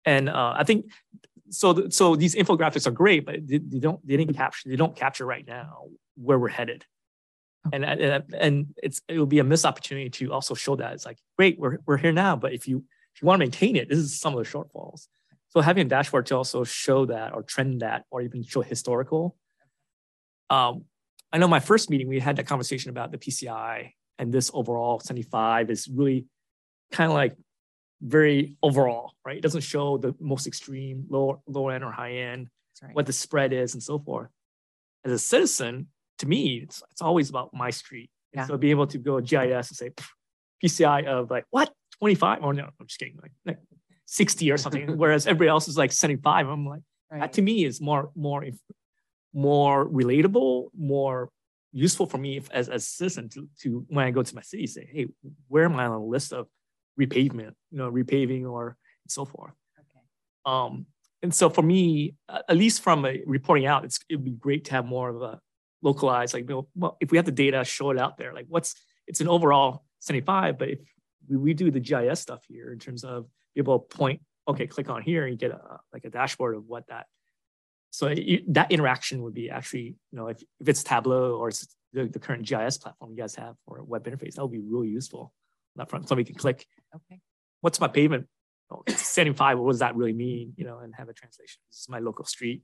And I think, so these infographics are great, but they don't capture right now where we're headed. And it will be a missed opportunity to also show that it's like, great, we're here now, but if you want to maintain it, this is some of the shortfalls. So having a dashboard to also show that or trend that, or even show historical. I know my first meeting, we had that conversation about the PCI, and this overall 75 is really kind of like very overall, right? It doesn't show the most extreme, lower end or high end, right, what the spread is and so forth. As a citizen, to me, it's always about my street. Yeah. So being able to go GIS and say PCI of like, what, 25? Oh no, I'm just kidding, like 60 or something. Whereas everybody else is like 75. I'm like, right, that to me is more relatable, more useful for me as a citizen to when I go to my city, say, hey, where am I on the list of repavement, you know, repaving or so forth. Okay. And so for me, at least from a reporting out, it'd be great to have more of a localized, like, well, if we have the data, show it out there. Like, it's an overall 75, but if we do the GIS stuff here in terms of be able to point, okay, click on here and you get a dashboard of what that. So that interaction would be actually, you know, if it's Tableau or it's the current GIS platform you guys have for a web interface, that would be really useful. That front, somebody can click. Okay, what's my pavement? Oh, 75. What does that really mean? You know, and have a translation. This is my local street.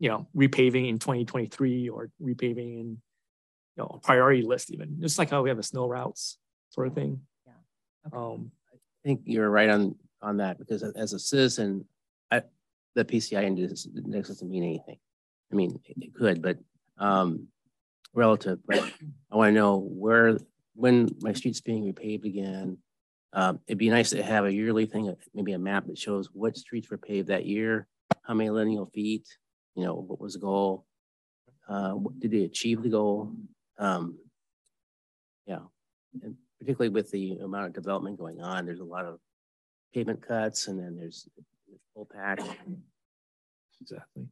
You know, repaving in 2023 or repaving in, you know, a priority list even. Just like how we have a snow routes sort of thing. Yeah. Okay. I think you're right on that, because as a citizen, the PCI index doesn't mean anything. I mean, it could, but relative. But I want to know when my street's being repaved again. It'd be nice to have a yearly thing, maybe a map that shows what streets were paved that year, how many lineal feet. You know, what was the goal? Did they achieve the goal? Yeah, and particularly with the amount of development going on, there's a lot of pavement cuts, and then there's full pack. Exactly.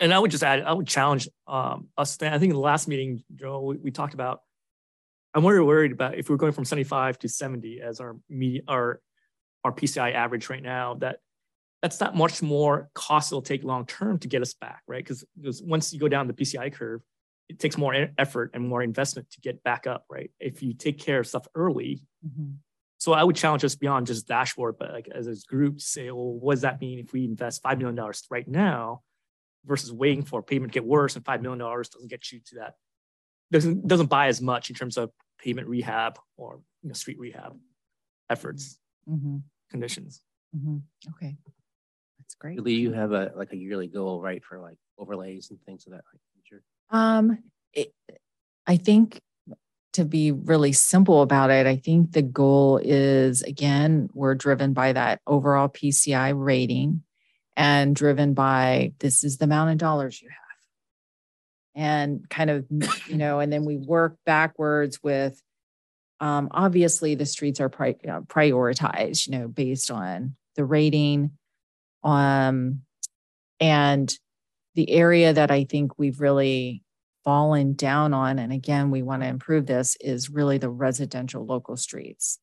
And I would just add, I would challenge us. I think in the last meeting, Joe, we talked about. I'm very worried about if we're going from 75 to 70 as our media, our PCI average right now. That's not much more cost it'll take long term to get us back, right? Because once you go down the PCI curve, it takes more effort and more investment to get back up, right? If you take care of stuff early. Mm-hmm. So I would challenge us beyond just dashboard, but like as a group to say, well, what does that mean if we invest $5 million right now versus waiting for payment to get worse and $5 million doesn't get you to that, doesn't buy as much in terms of pavement rehab or, you know, street rehab efforts, conditions. Mm-hmm. Okay. That's great. Lee, you have a yearly goal, right, for like overlays and things of that nature? I think, to be really simple about it, I think the goal is, again, we're driven by that overall PCI rating and driven by this is the amount of dollars you have. And kind of, you know, and then we work backwards with, obviously the streets are prioritized, you know, based on the rating. And the area that I think we've really fallen down on, and again, we want to improve this, is really the residential local streets.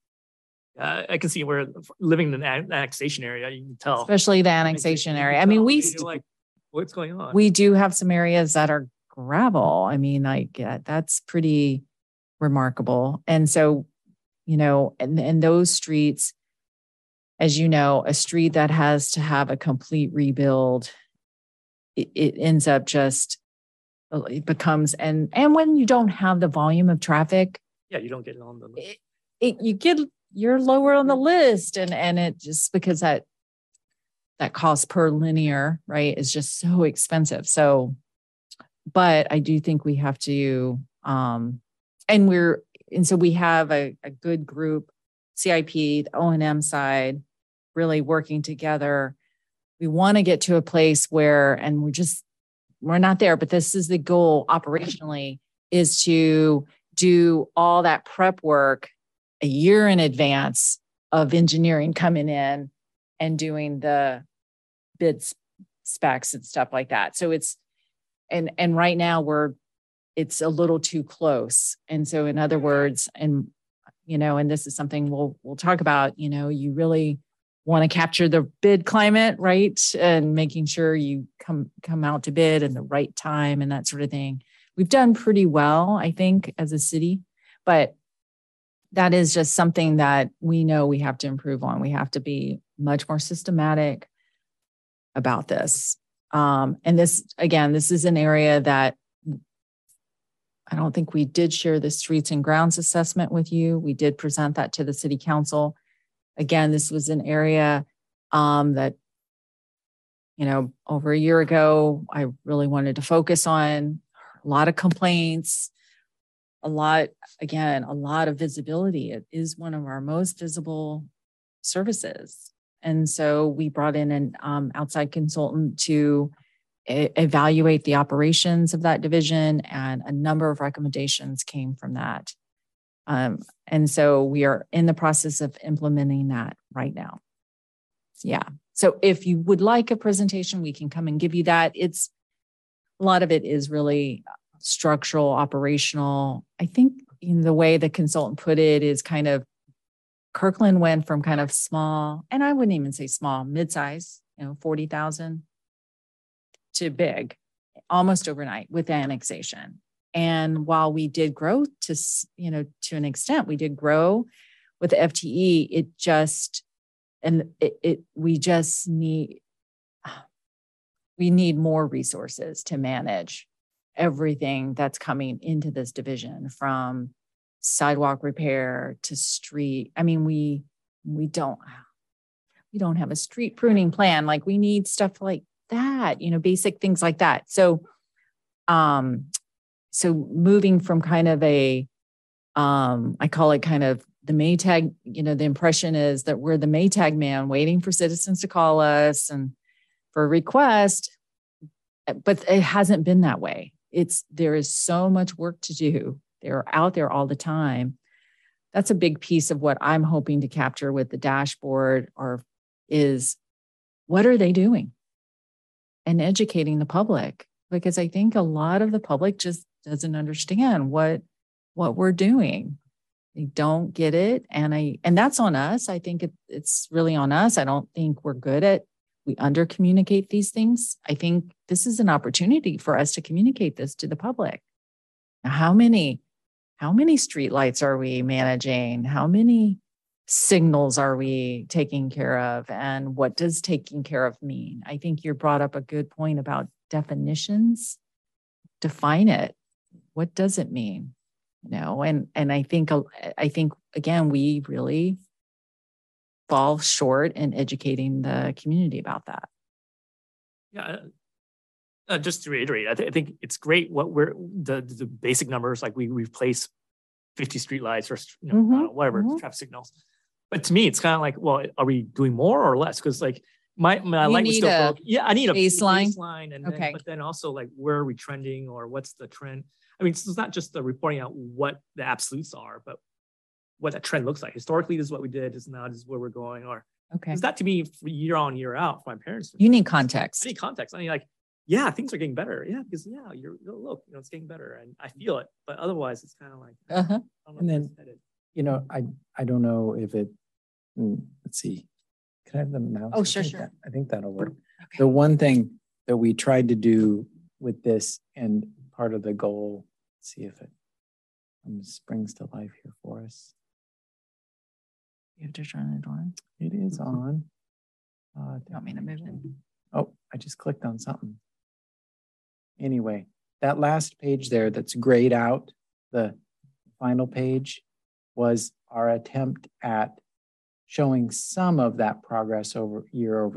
I can see we're living in the annexation area. You can tell, especially the annexation area. I mean, what's going on? We do have some areas that are gravel. I mean, that's pretty remarkable. And so you know, and those streets, as you know, a street that has to have a complete rebuild, it ends up just, it becomes, and when you don't have the volume of traffic, yeah, you don't get on the list. You're lower on the list, and it just, because that cost per linear, right, is just so expensive. So, but I do think we have to, and so we have a good group, CIP, the O&M side, really working together. We want to get to a place where, and we're not there, but this is the goal operationally, is to do all that prep work a year in advance of engineering coming in and doing the bid specs and stuff like that. So it's, and right now it's a little too close. And so, in other words, and, you know, and this is something we'll talk about, you know, you really want to capture the bid climate, right? And making sure you come out to bid in the right time and that sort of thing. We've done pretty well, I think, as a city, but that is just something that we know we have to improve on. We have to be much more systematic about this. And this, again, this is an area that I don't think we did share the streets and grounds assessment with you. We did present that to the city council. Again, this was an area that, you know, over a year ago, I really wanted to focus on. A lot of complaints, a lot of visibility. It is one of our most visible services. And so we brought in an outside consultant to evaluate the operations of that division, and a number of recommendations came from that. And so we are in the process of implementing that right now. Yeah. So if you would like a presentation, we can come and give you that. It's a lot of it is really structural, operational. I think in the way the consultant put it is kind of, Kirkland went from kind of small, and I wouldn't even say small, midsize, you know, 40,000 to big, almost overnight with annexation. And while we did grow to, you know, to an extent, we did grow with the FTE, it just, and we just need, we need more resources to manage everything that's coming into this division, from sidewalk repair to street. I mean, we don't have a street pruning plan. Like, we need stuff like that, you know, basic things like that. So, so moving from kind of a, I call it kind of the Maytag, you know, the impression is that we're the Maytag man waiting for citizens to call us and for a request, but it hasn't been that way. There is so much work to do. They're out there all the time. That's a big piece of what I'm hoping to capture with the dashboard, is what are they doing, and educating the public, because I think a lot of the public just doesn't understand what we're doing. They don't get it, and that's on us. I think it's really on us. I don't think we're good at. We under-communicate these things. I think this is an opportunity for us to communicate this to the public. Now, how many streetlights are we managing? How many signals are we taking care of? And what does taking care of mean? I think you brought up a good point about definitions. Define it. What does it mean? You know, and I think again, we really fall short in educating the community about that. Yeah, just to reiterate, I think it's great what we're the basic numbers, like we replace 50 streetlights or you know, whatever traffic signals. But to me, it's kind of like, well, are we doing more or less? Because like my light was still broken. Yeah, I need a baseline, and okay. But then also like, where are we trending, or what's the trend? I mean, so it's not just the reporting out what the absolutes are, but what that trend looks like. Historically, this is what we did. This is now, this is where we're going. Or okay, is that to me year on year out for my parents? You need context. I need context. I mean, like, yeah, things are getting better. Yeah, because yeah, you're look, you know, it's getting better, and I feel it. But otherwise, it's kind of like, and then you know, I don't know if it. Let's see. Can I have the mouse? Oh, sure. I think that'll work. Okay. The one thing that we tried to do with this, and part of the goal, see if it springs to life here for us. You have to turn it on. It is on. Do you want me to move it? Oh, I just clicked on something. Anyway, that last page there that's grayed out, the final page, was our attempt at showing some of that progress over year,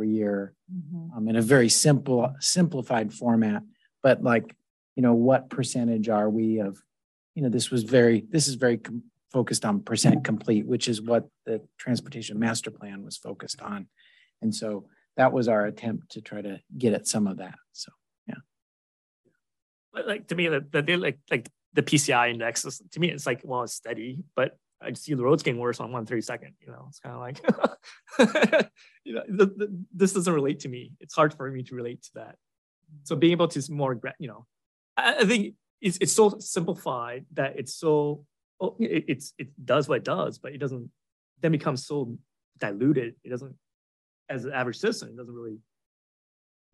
in a very simplified format. But like, you know, what percentage are we of, you know, this is very focused on percent complete, which is what the transportation master plan was focused on. And so that was our attempt to try to get at some of that. So, yeah. Like to me, the PCI index is, to me, it's like, well, it's steady, but I see the roads getting worse on 1/32. You know, it's kind of like, you know, this doesn't relate to me. It's hard for me to relate to that. So being able to more, you know, I think it's so simplified that it's so, it does what it does, but it doesn't then become so diluted. It doesn't, as an average citizen, it doesn't really,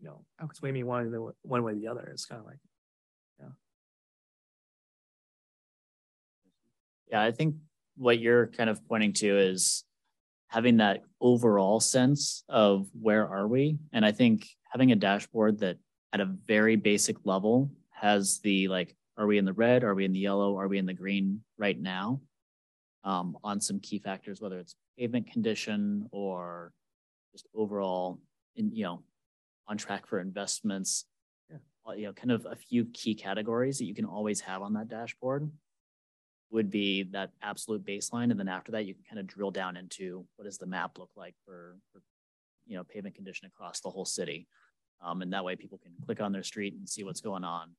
you know, sway me one way or the other. It's kind of like, yeah. Yeah, I think what you're kind of pointing to is having that overall sense of where are we? And I think having a dashboard that at a very basic level has the, like, are we in the red? Are we in the yellow? Are we in the green right now? On some key factors, whether it's pavement condition or just overall, you know, on track for investments, yeah. You know, kind of a few key categories that you can always have on that dashboard would be that absolute baseline. And then after that, you can kind of drill down into what does the map look like for you know, pavement condition across the whole city. And that way people can click on their street and see what's going on.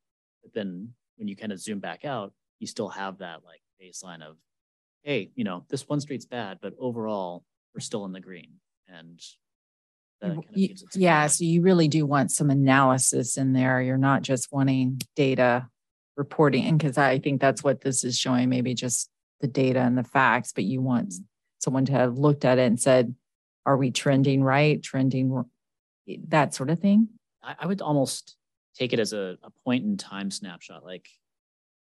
But then when you kind of zoom back out, you still have that like baseline of, hey, you know, this one street's bad, but overall we're still in the green. And that kind of gives it some feedback. So you really do want some analysis in there. You're not just wanting data reporting, and because I think that's what this is showing, maybe just the data and the facts, but you want someone to have looked at it and said, are we trending right, that sort of thing? I would almost take it as a point in time snapshot, like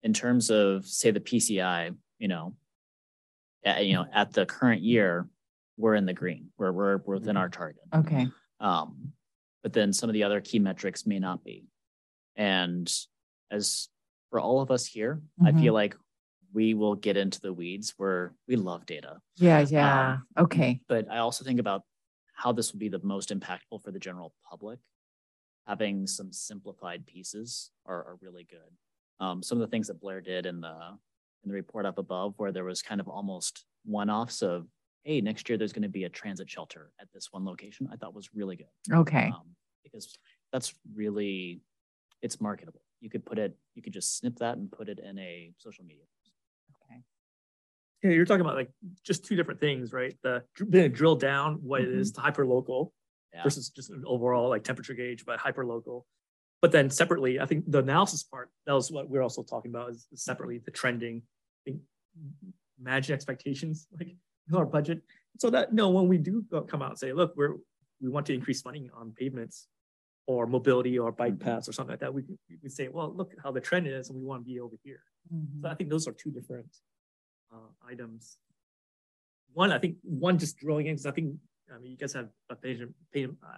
in terms of, say, the PCI, you know, at the current year, we're in the green, where we're within our target. Okay. But then some of the other key metrics may not be. And as for all of us here, I feel like we will get into the weeds where we love data. Yeah. Okay. But I also think about how this would be the most impactful for the general public. Having some simplified pieces are really good. Some of the things that Blair did in the report up above, where there was kind of almost one-offs of, hey, next year there's going to be a transit shelter at this one location, I thought was really good. Okay. Because that's really, it's marketable. You could just snip that and put it in a social media. Okay. Yeah, you're talking about like just two different things, right? The drill down what it is to hyperlocal versus just an overall like temperature gauge, but hyperlocal. But then separately, I think the analysis part, that was what we're also talking about, is separately the trending. I think, manage expectations, like our budget. So that, no, when we do come out and say, look, we want to increase funding on pavements or mobility or bike paths or something like that, we say, well, look at how the trend is and we want to be over here. So I think those are two different items. One just drilling in, because I mean, you guys have a pavement,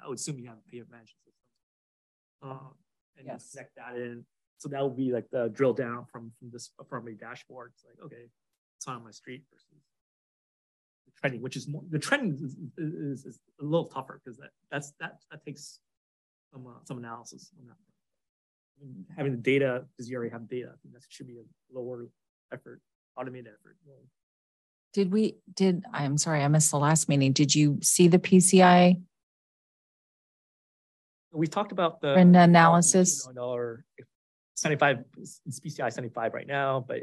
I would assume you have a pavement management system. And yes, connect that in. So that would be like the drill down from a dashboard. It's like, okay, it's on my street versus the trending, which is more, the trending is a little tougher because that takes some analysis on that. I mean, having the data, because you already have data, I think that should be a lower effort, automated effort. Yeah. I'm sorry, I missed the last meeting. Did you see the PCI? We talked about the analysis. It's PCI 75 right now, but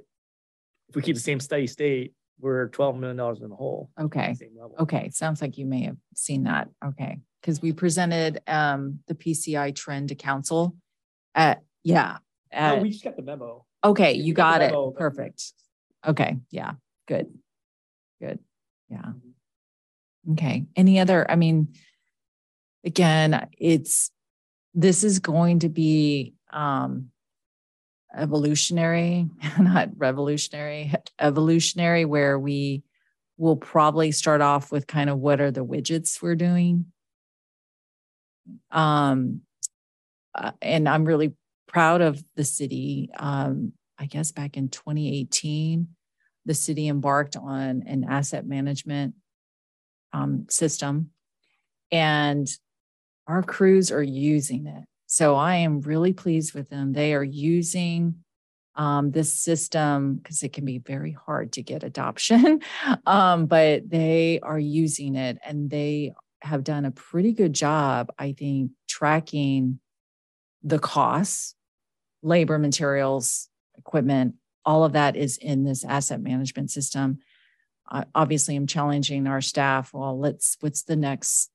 if we keep the same steady state, we're $12 million in the hole. Okay. Okay. Sounds like you may have seen that. Okay. Because we presented the PCI trend to council. No, we just got the memo. Okay. You got it. Perfect. Okay. Yeah. Good. Yeah. Okay. Any other, I mean, again, this is going to be evolutionary, not revolutionary, evolutionary, where we we'll probably start off with kind of what are the widgets we're doing. And I'm really proud of the city. I guess back in 2018, the city embarked on an asset management system, and our crews are using it. So I am really pleased with them. They are using this system because it can be very hard to get adoption, but they are using it, and they have done a pretty good job, I think, tracking the costs, labor, materials, equipment. All of that is in this asset management system. Obviously, I'm challenging our staff. Well, what's the next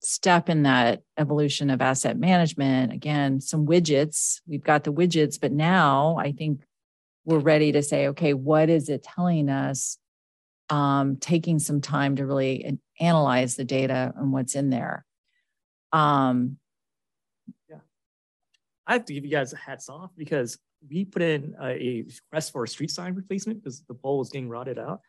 step in that evolution of asset management? Again, some widgets. We've got the widgets, but now I think we're ready to say, okay, what is it telling us? Taking some time to really analyze the data and what's in there. Yeah, I have to give you guys a hats off because we put in a request for a street sign replacement because the pole was getting rotted out.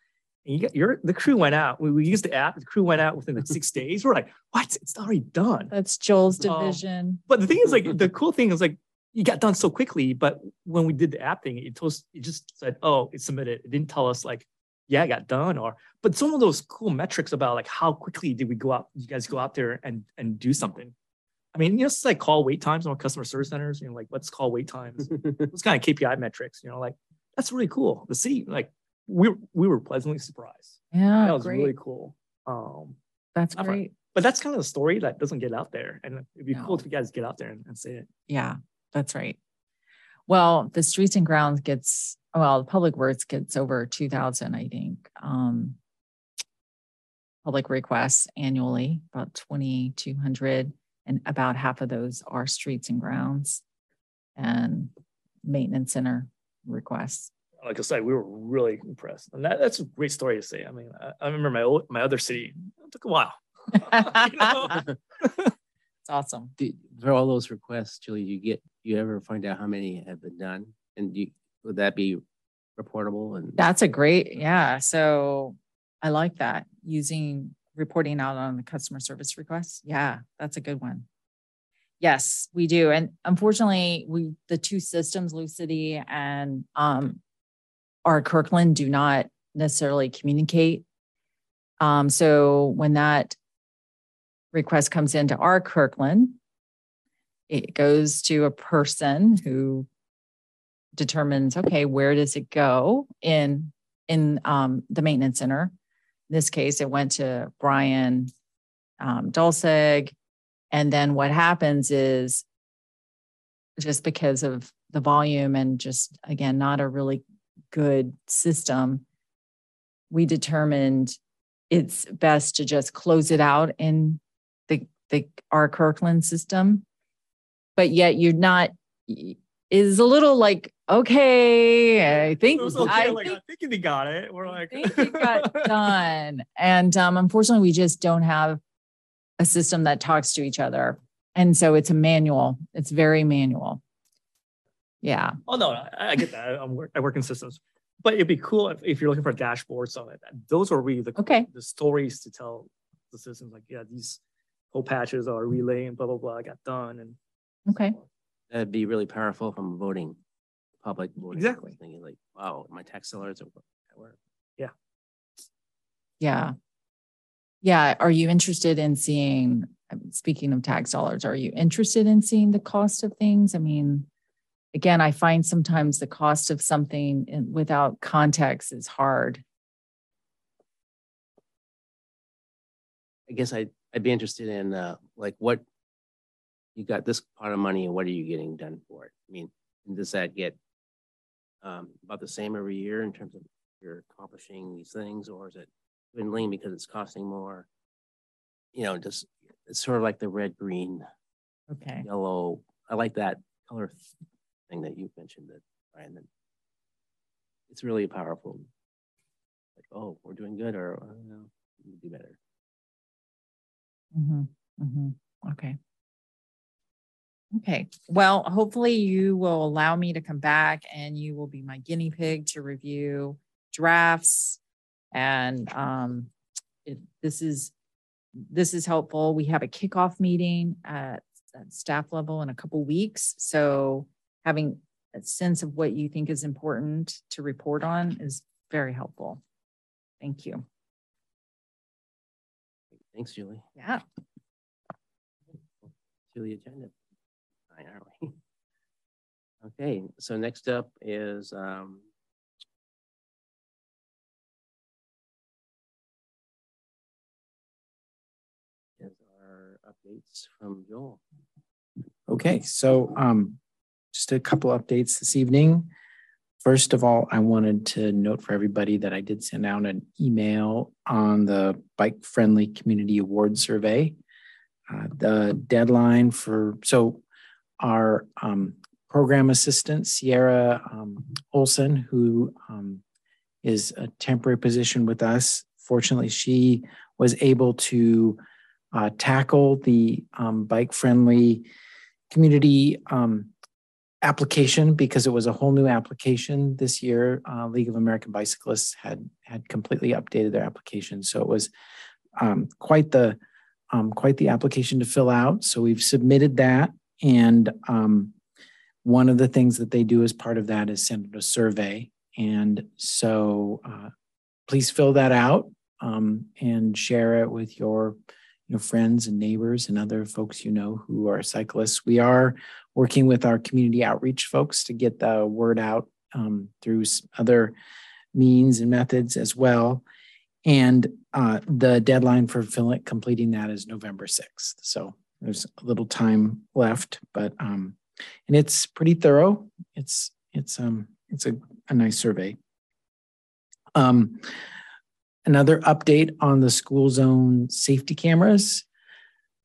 And the crew went out. We used the app. The crew went out within like 6 days. We're like, what? It's already done. That's Joel's division. But the thing is, like, the cool thing is, like, you got done so quickly. But when we did the app thing, it just said, oh, it's submitted. It didn't tell us, like, yeah, it got done. But some of those cool metrics about, like, how quickly did we go out? You guys go out there and do something. I mean, you know, it's like call wait times on customer service centers. You know, like, what's call wait times? Those kind of KPI metrics. You know, like, that's really cool. The city, like, we were pleasantly surprised. Yeah, that was great. Really cool. That's great. But that's kind of the story that doesn't get out there, and it'd be cool if you guys get out there and say it. Yeah, that's right. Well, the streets and grounds gets the public works gets over 2,000, I think, public requests annually, about 2,200, and about half of those are streets and grounds and maintenance center requests. Like I said, we were really impressed, and that's a great story to say. I mean, I remember my other city. It took a while. You know? <laughs> It's awesome. Through all those requests, Julie, you ever find out how many have been done, and would that be reportable? And that's a great, yeah. So I like that, using reporting out on the customer service requests. Yeah, that's a good one. Yes, we do, and unfortunately, the two systems, Lucity and R-Kirkland, do not necessarily communicate. So when that request comes into R-Kirkland, it goes to a person who determines, okay, where does it go in the maintenance center? In this case, it went to Brian Dulceg. And then what happens is, just because of the volume and just, again, not a really good system, we determined it's best to just close it out in the R-Kirkland system. But yet is a little like, okay, I think I think they got it. We're like, I think it got done. And unfortunately, we just don't have a system that talks to each other. And so it's a manual. It's very manual. Yeah. Oh, no, I get that. I work in systems. But it'd be cool if you're looking for dashboards on it. Those are really the stories to tell the systems. Like, yeah, these whole patches are relay and blah, blah, blah. I got done. And so that'd be really powerful from voting, public voting. Exactly. Thinking like, wow, my tax sellers are at work. Yeah. Yeah. Yeah. Are you interested in seeing, speaking of tax dollars, are you interested in seeing the cost of things? I mean, again, I find sometimes the cost of something without context is hard. I guess I'd be interested in like, what you got this pot of money and what are you getting done for it? I mean, does that get about the same every year in terms of you're accomplishing these things, or is it dwindling because it's costing more? You know, just it's sort of like the red, green, yellow. I like that color thing that you mentioned, that Brian, that it's really powerful. Like, oh, we're doing good, or I don't know, we can do better. Okay. Well, hopefully you will allow me to come back, and you will be my guinea pig to review drafts And this is helpful. We have a kickoff meeting at staff level in a couple weeks. So having a sense of what you think is important to report on is very helpful. Thank you. Thanks, Julie. Yeah. To the agenda. Fine, aren't we? Okay, so next up is our updates from Joel. Okay, so just a couple updates this evening. First of all, I wanted to note for everybody that I did send out an email on the Bike Friendly Community Award Survey. The deadline for, so our program assistant, Sierra Olson, who is a temporary position with us. Fortunately, she was able to tackle the Bike Friendly Community application, because it was a whole new application this year. League of American Bicyclists had completely updated their application, so it was quite the application to fill out. So we've submitted that, and one of the things that they do as part of that is send a survey. And so please fill that out and share it with your friends and neighbors and other folks who are cyclists. We are working with our community outreach folks to get the word out through other means and methods as well. And the deadline for completing that is November 6th. So there's a little time left, but and it's pretty thorough. It's a nice survey. Another update on the school zone safety cameras.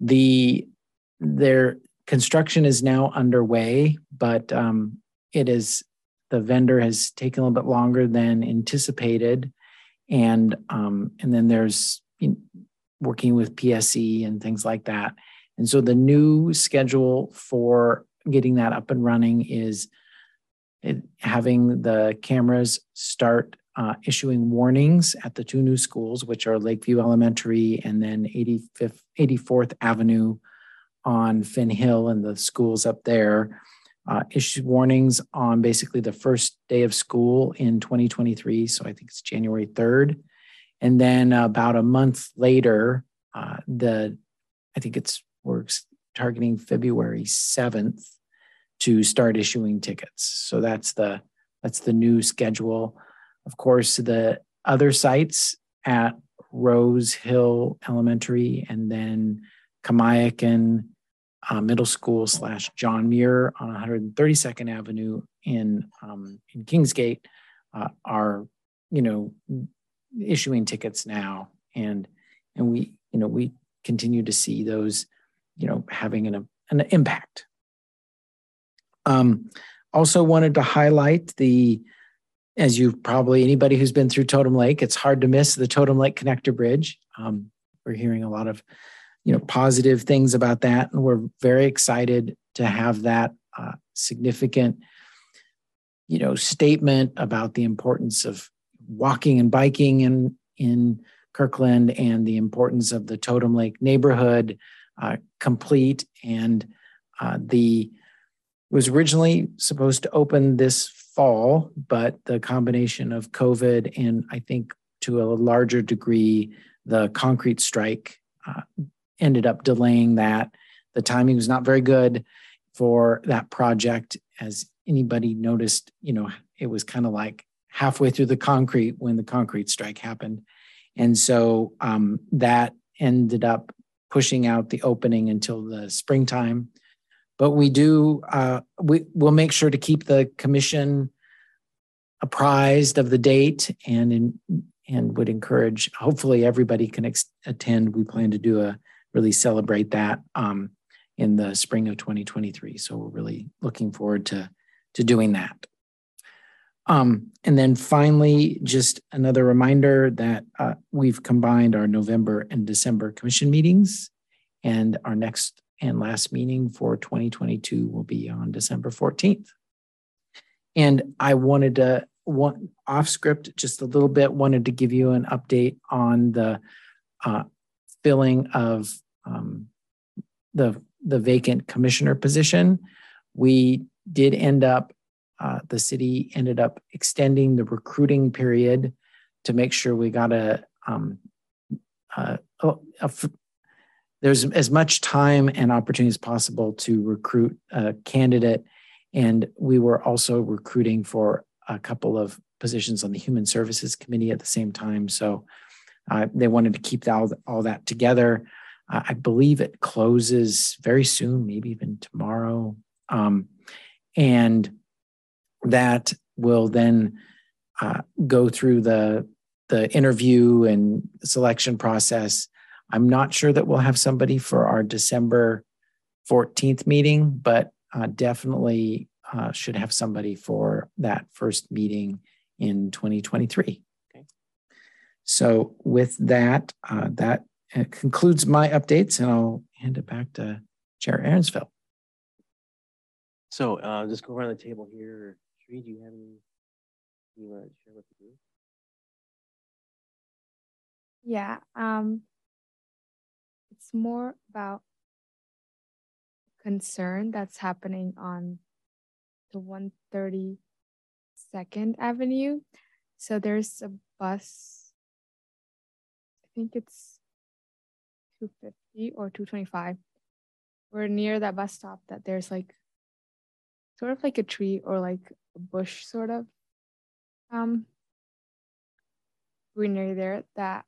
Their construction is now underway, but the vendor has taken a little bit longer than anticipated. And then there's working with PSE and things like that. And so the new schedule for getting that up and running is having the cameras start issuing warnings at the two new schools, which are Lakeview Elementary and then 84th Avenue on Finn Hill, and the schools up there. Issued warnings on basically the first day of school in 2023, so I think it's January 3rd. And then about a month later, we're targeting February 7th to start issuing tickets. So that's the new schedule. Of course, the other sites at Rose Hill Elementary and then Kamiakan Middle School / John Muir on 132nd Avenue in Kingsgate are, issuing tickets now. And we continue to see those, having an impact. Also wanted to highlight anybody who's been through Totem Lake, it's hard to miss the Totem Lake Connector Bridge. We're hearing a lot of, positive things about that, and we're very excited to have that significant, statement about the importance of walking and biking in Kirkland and the importance of the Totem Lake neighborhood complete. And it was originally supposed to open this fall, but the combination of COVID and I think to a larger degree, the concrete strike ended up delaying that. The timing was not very good for that project. As anybody noticed, it was kind of like halfway through the concrete when the concrete strike happened. And so that ended up pushing out the opening until the springtime. But we'll make sure to keep the commission apprised of the date, and would encourage, hopefully everybody can attend. We plan to do really celebrate that in the spring of 2023. So we're really looking forward to doing that. And then finally, just another reminder that we've combined our November and December commission meetings, and our next and last meeting for 2022 will be on December 14th. And I wanted to one off script just a little bit, wanted to give you an update on the filling of the vacant commissioner position. We did end up, the city ended up extending the recruiting period to make sure we got there's as much time and opportunity as possible to recruit a candidate. And we were also recruiting for a couple of positions on the Human Services Committee at the same time. So they wanted to keep all that together. I believe it closes very soon, maybe even tomorrow. And that will then go through the interview and selection process. I'm not sure that we'll have somebody for our December 14th meeting, but definitely should have somebody for that first meeting in 2023. Okay. So with that, that concludes my updates, and I'll hand it back to Chair Ahrensfeld. So just go around the table here. Sri, do you have any you want to share with the group? Yeah. It's more about concern that's happening on the 132nd Avenue. So there's a bus, I think it's 250 or 225. We're near that bus stop that there's like sort of like a tree or like a bush sort of greenery there that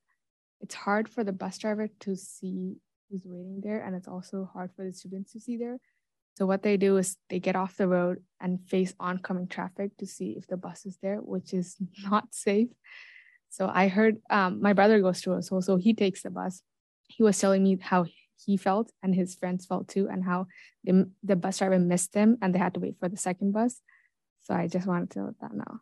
it's hard for the bus driver to see who's waiting there, and it's also hard for the students to see there. So what they do is they get off the road and face oncoming traffic to see if the bus is there, which is not safe. So I heard my brother goes to Rose Hill, so he takes the bus. He was telling me how he felt and his friends felt too, and how the bus driver missed them and they had to wait for the second bus. So I just wanted to let that know.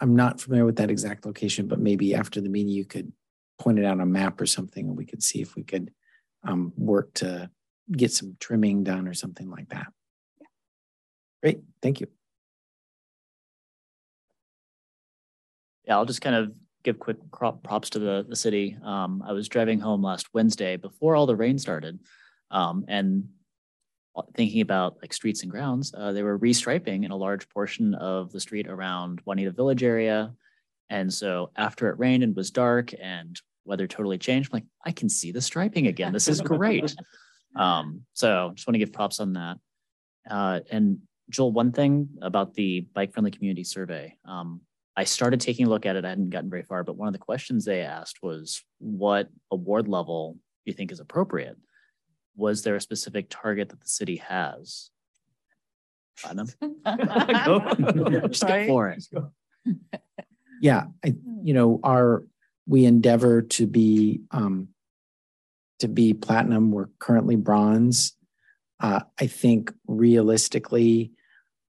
I'm not familiar with that exact location, but maybe after the meeting, you could point it out on a map or something, and we could see if we could work to get some trimming done or something like that. Yeah. Great, thank you. Yeah, I'll just kind of give quick props to the city. I was driving home last Wednesday before all the rain started, and thinking about like streets and grounds, they were restriping in a large portion of the street around Juanita Village area. And so after it rained and was dark and weather totally changed, I'm like, I can see the striping again. This is great. So just want to give props on that. And Joel, one thing about the Bike Friendly Community Survey, I started taking a look at it. I hadn't gotten very far, but one of the questions they asked was, what award level do you think is appropriate? Was there a specific target that the city has? Just get for it. Yeah, we endeavor to be platinum. We're currently bronze. I think realistically,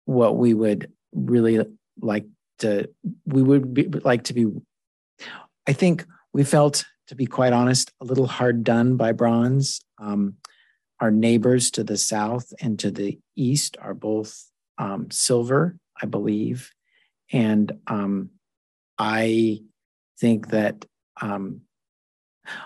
what we would really like to I think we felt, to be quite honest, a little hard done by bronze. Our neighbors to the south and to the east are both silver, I believe. And I think that,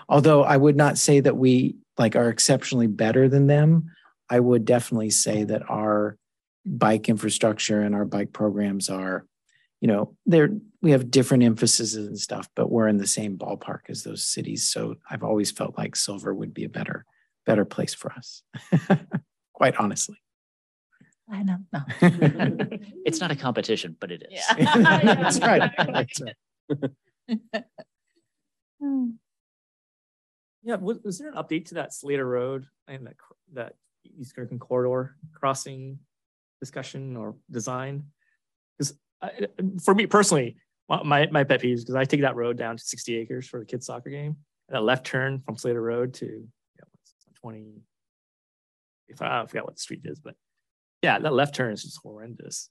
although I would not say that we are exceptionally better than them, I would definitely say that our bike infrastructure and our bike programs are, we have different emphases and stuff, but we're in the same ballpark as those cities. So I've always felt like silver would be a better place for us, quite honestly. I know. No. It's not a competition, but it is. Yeah. That's right. That's right. Yeah. Was there an update to that Slater Road and that East Kirkland corridor crossing discussion or design? Because for me personally, my pet peeve is because I take that road down to 60 acres for the kids' soccer game, and that left turn from Slater Road to 20, I forgot what the street is, but yeah, that left turn is just horrendous.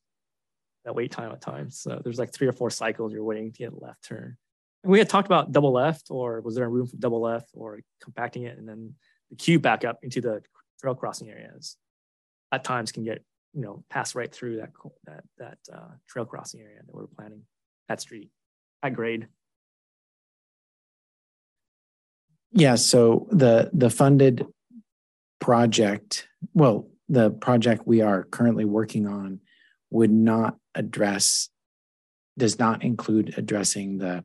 That wait time at times. So there's like 3 or 4 cycles you're waiting to get a left turn. And we had talked about double left, or was there a room for double left, or compacting it and then the queue back up into the trail crossing areas. At times can get you know, pass right through that trail crossing area that we're planning, that street, that grade. Yeah, so the funded project, well, the project we are currently working on would not address, does not include addressing the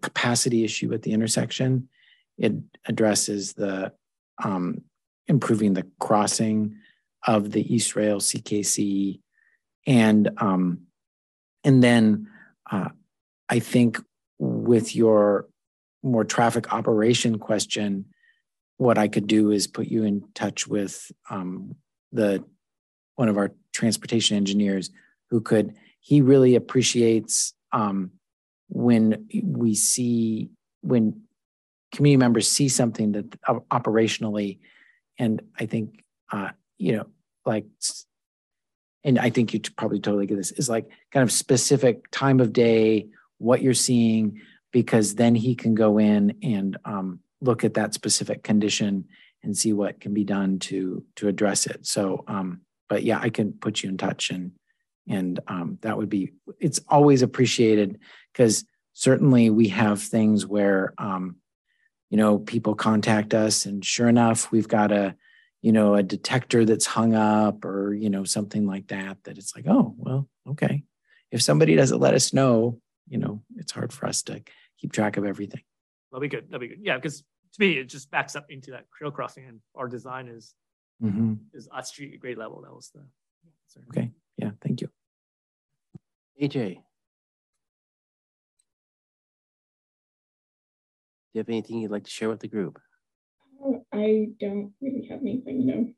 capacity issue at the intersection. It addresses the improving the crossing of the East Rail CKC. And then I think with your more traffic operation question, what I could do is put you in touch with one of our transportation engineers who could, he really appreciates when we see, when community members see something that operationally, and I think, you know, like, and I think you probably totally get this, is like kind of specific time of day, what you're seeing, because then he can go in and look at that specific condition and see what can be done to address it. So, but yeah, I can put you in touch, and that would be, it's always appreciated, because certainly we have things where, you know, people contact us and sure enough, we've got a, you know, a detector that's hung up or, you know, something like that, that it's like, oh, well, okay. If somebody doesn't let us know, you know, it's hard for us to keep track of everything. That'll be good. Yeah, because to me, it just backs up into that trail crossing, and our design is at street grade level. That was the concern. Okay. Yeah. Thank you. AJ, do you have anything you'd like to share with the group? I don't really have anything, no.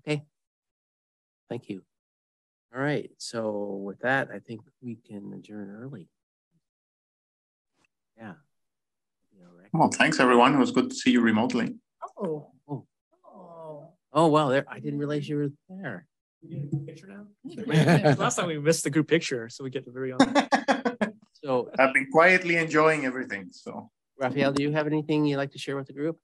Okay. Thank you. All right. So with that, I think we can adjourn early. Yeah. Well, thanks everyone. It was good to see you remotely. Oh wow! There, I didn't realize you were there. You get a picture now. Last time we missed the group picture, so we get the very own. So I've been quietly enjoying everything. So Raphael, do you have anything you'd like to share with the group?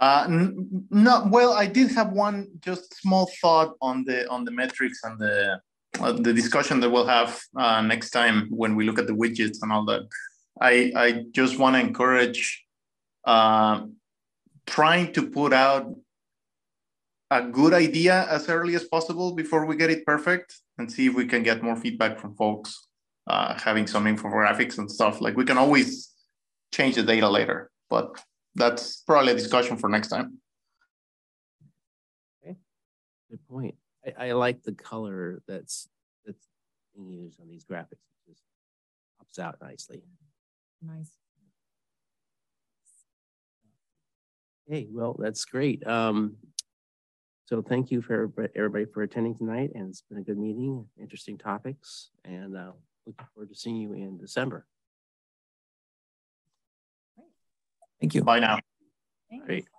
No. Well, I did have one just small thought on the metrics and the discussion that we'll have next time when we look at the widgets and all that. I just want to encourage trying to put out a good idea as early as possible before we get it perfect, and see if we can get more feedback from folks having some infographics and stuff. Like, we can always change the data later, but that's probably a discussion for next time. Okay, good point. I like the color that's being used on these graphics. It just pops out nicely. Nice. Hey, well, that's great. So thank you for everybody for attending tonight, and it's been a good meeting, interesting topics, and looking forward to seeing you in December. Great. Thank you. Bye now. Thanks. Great.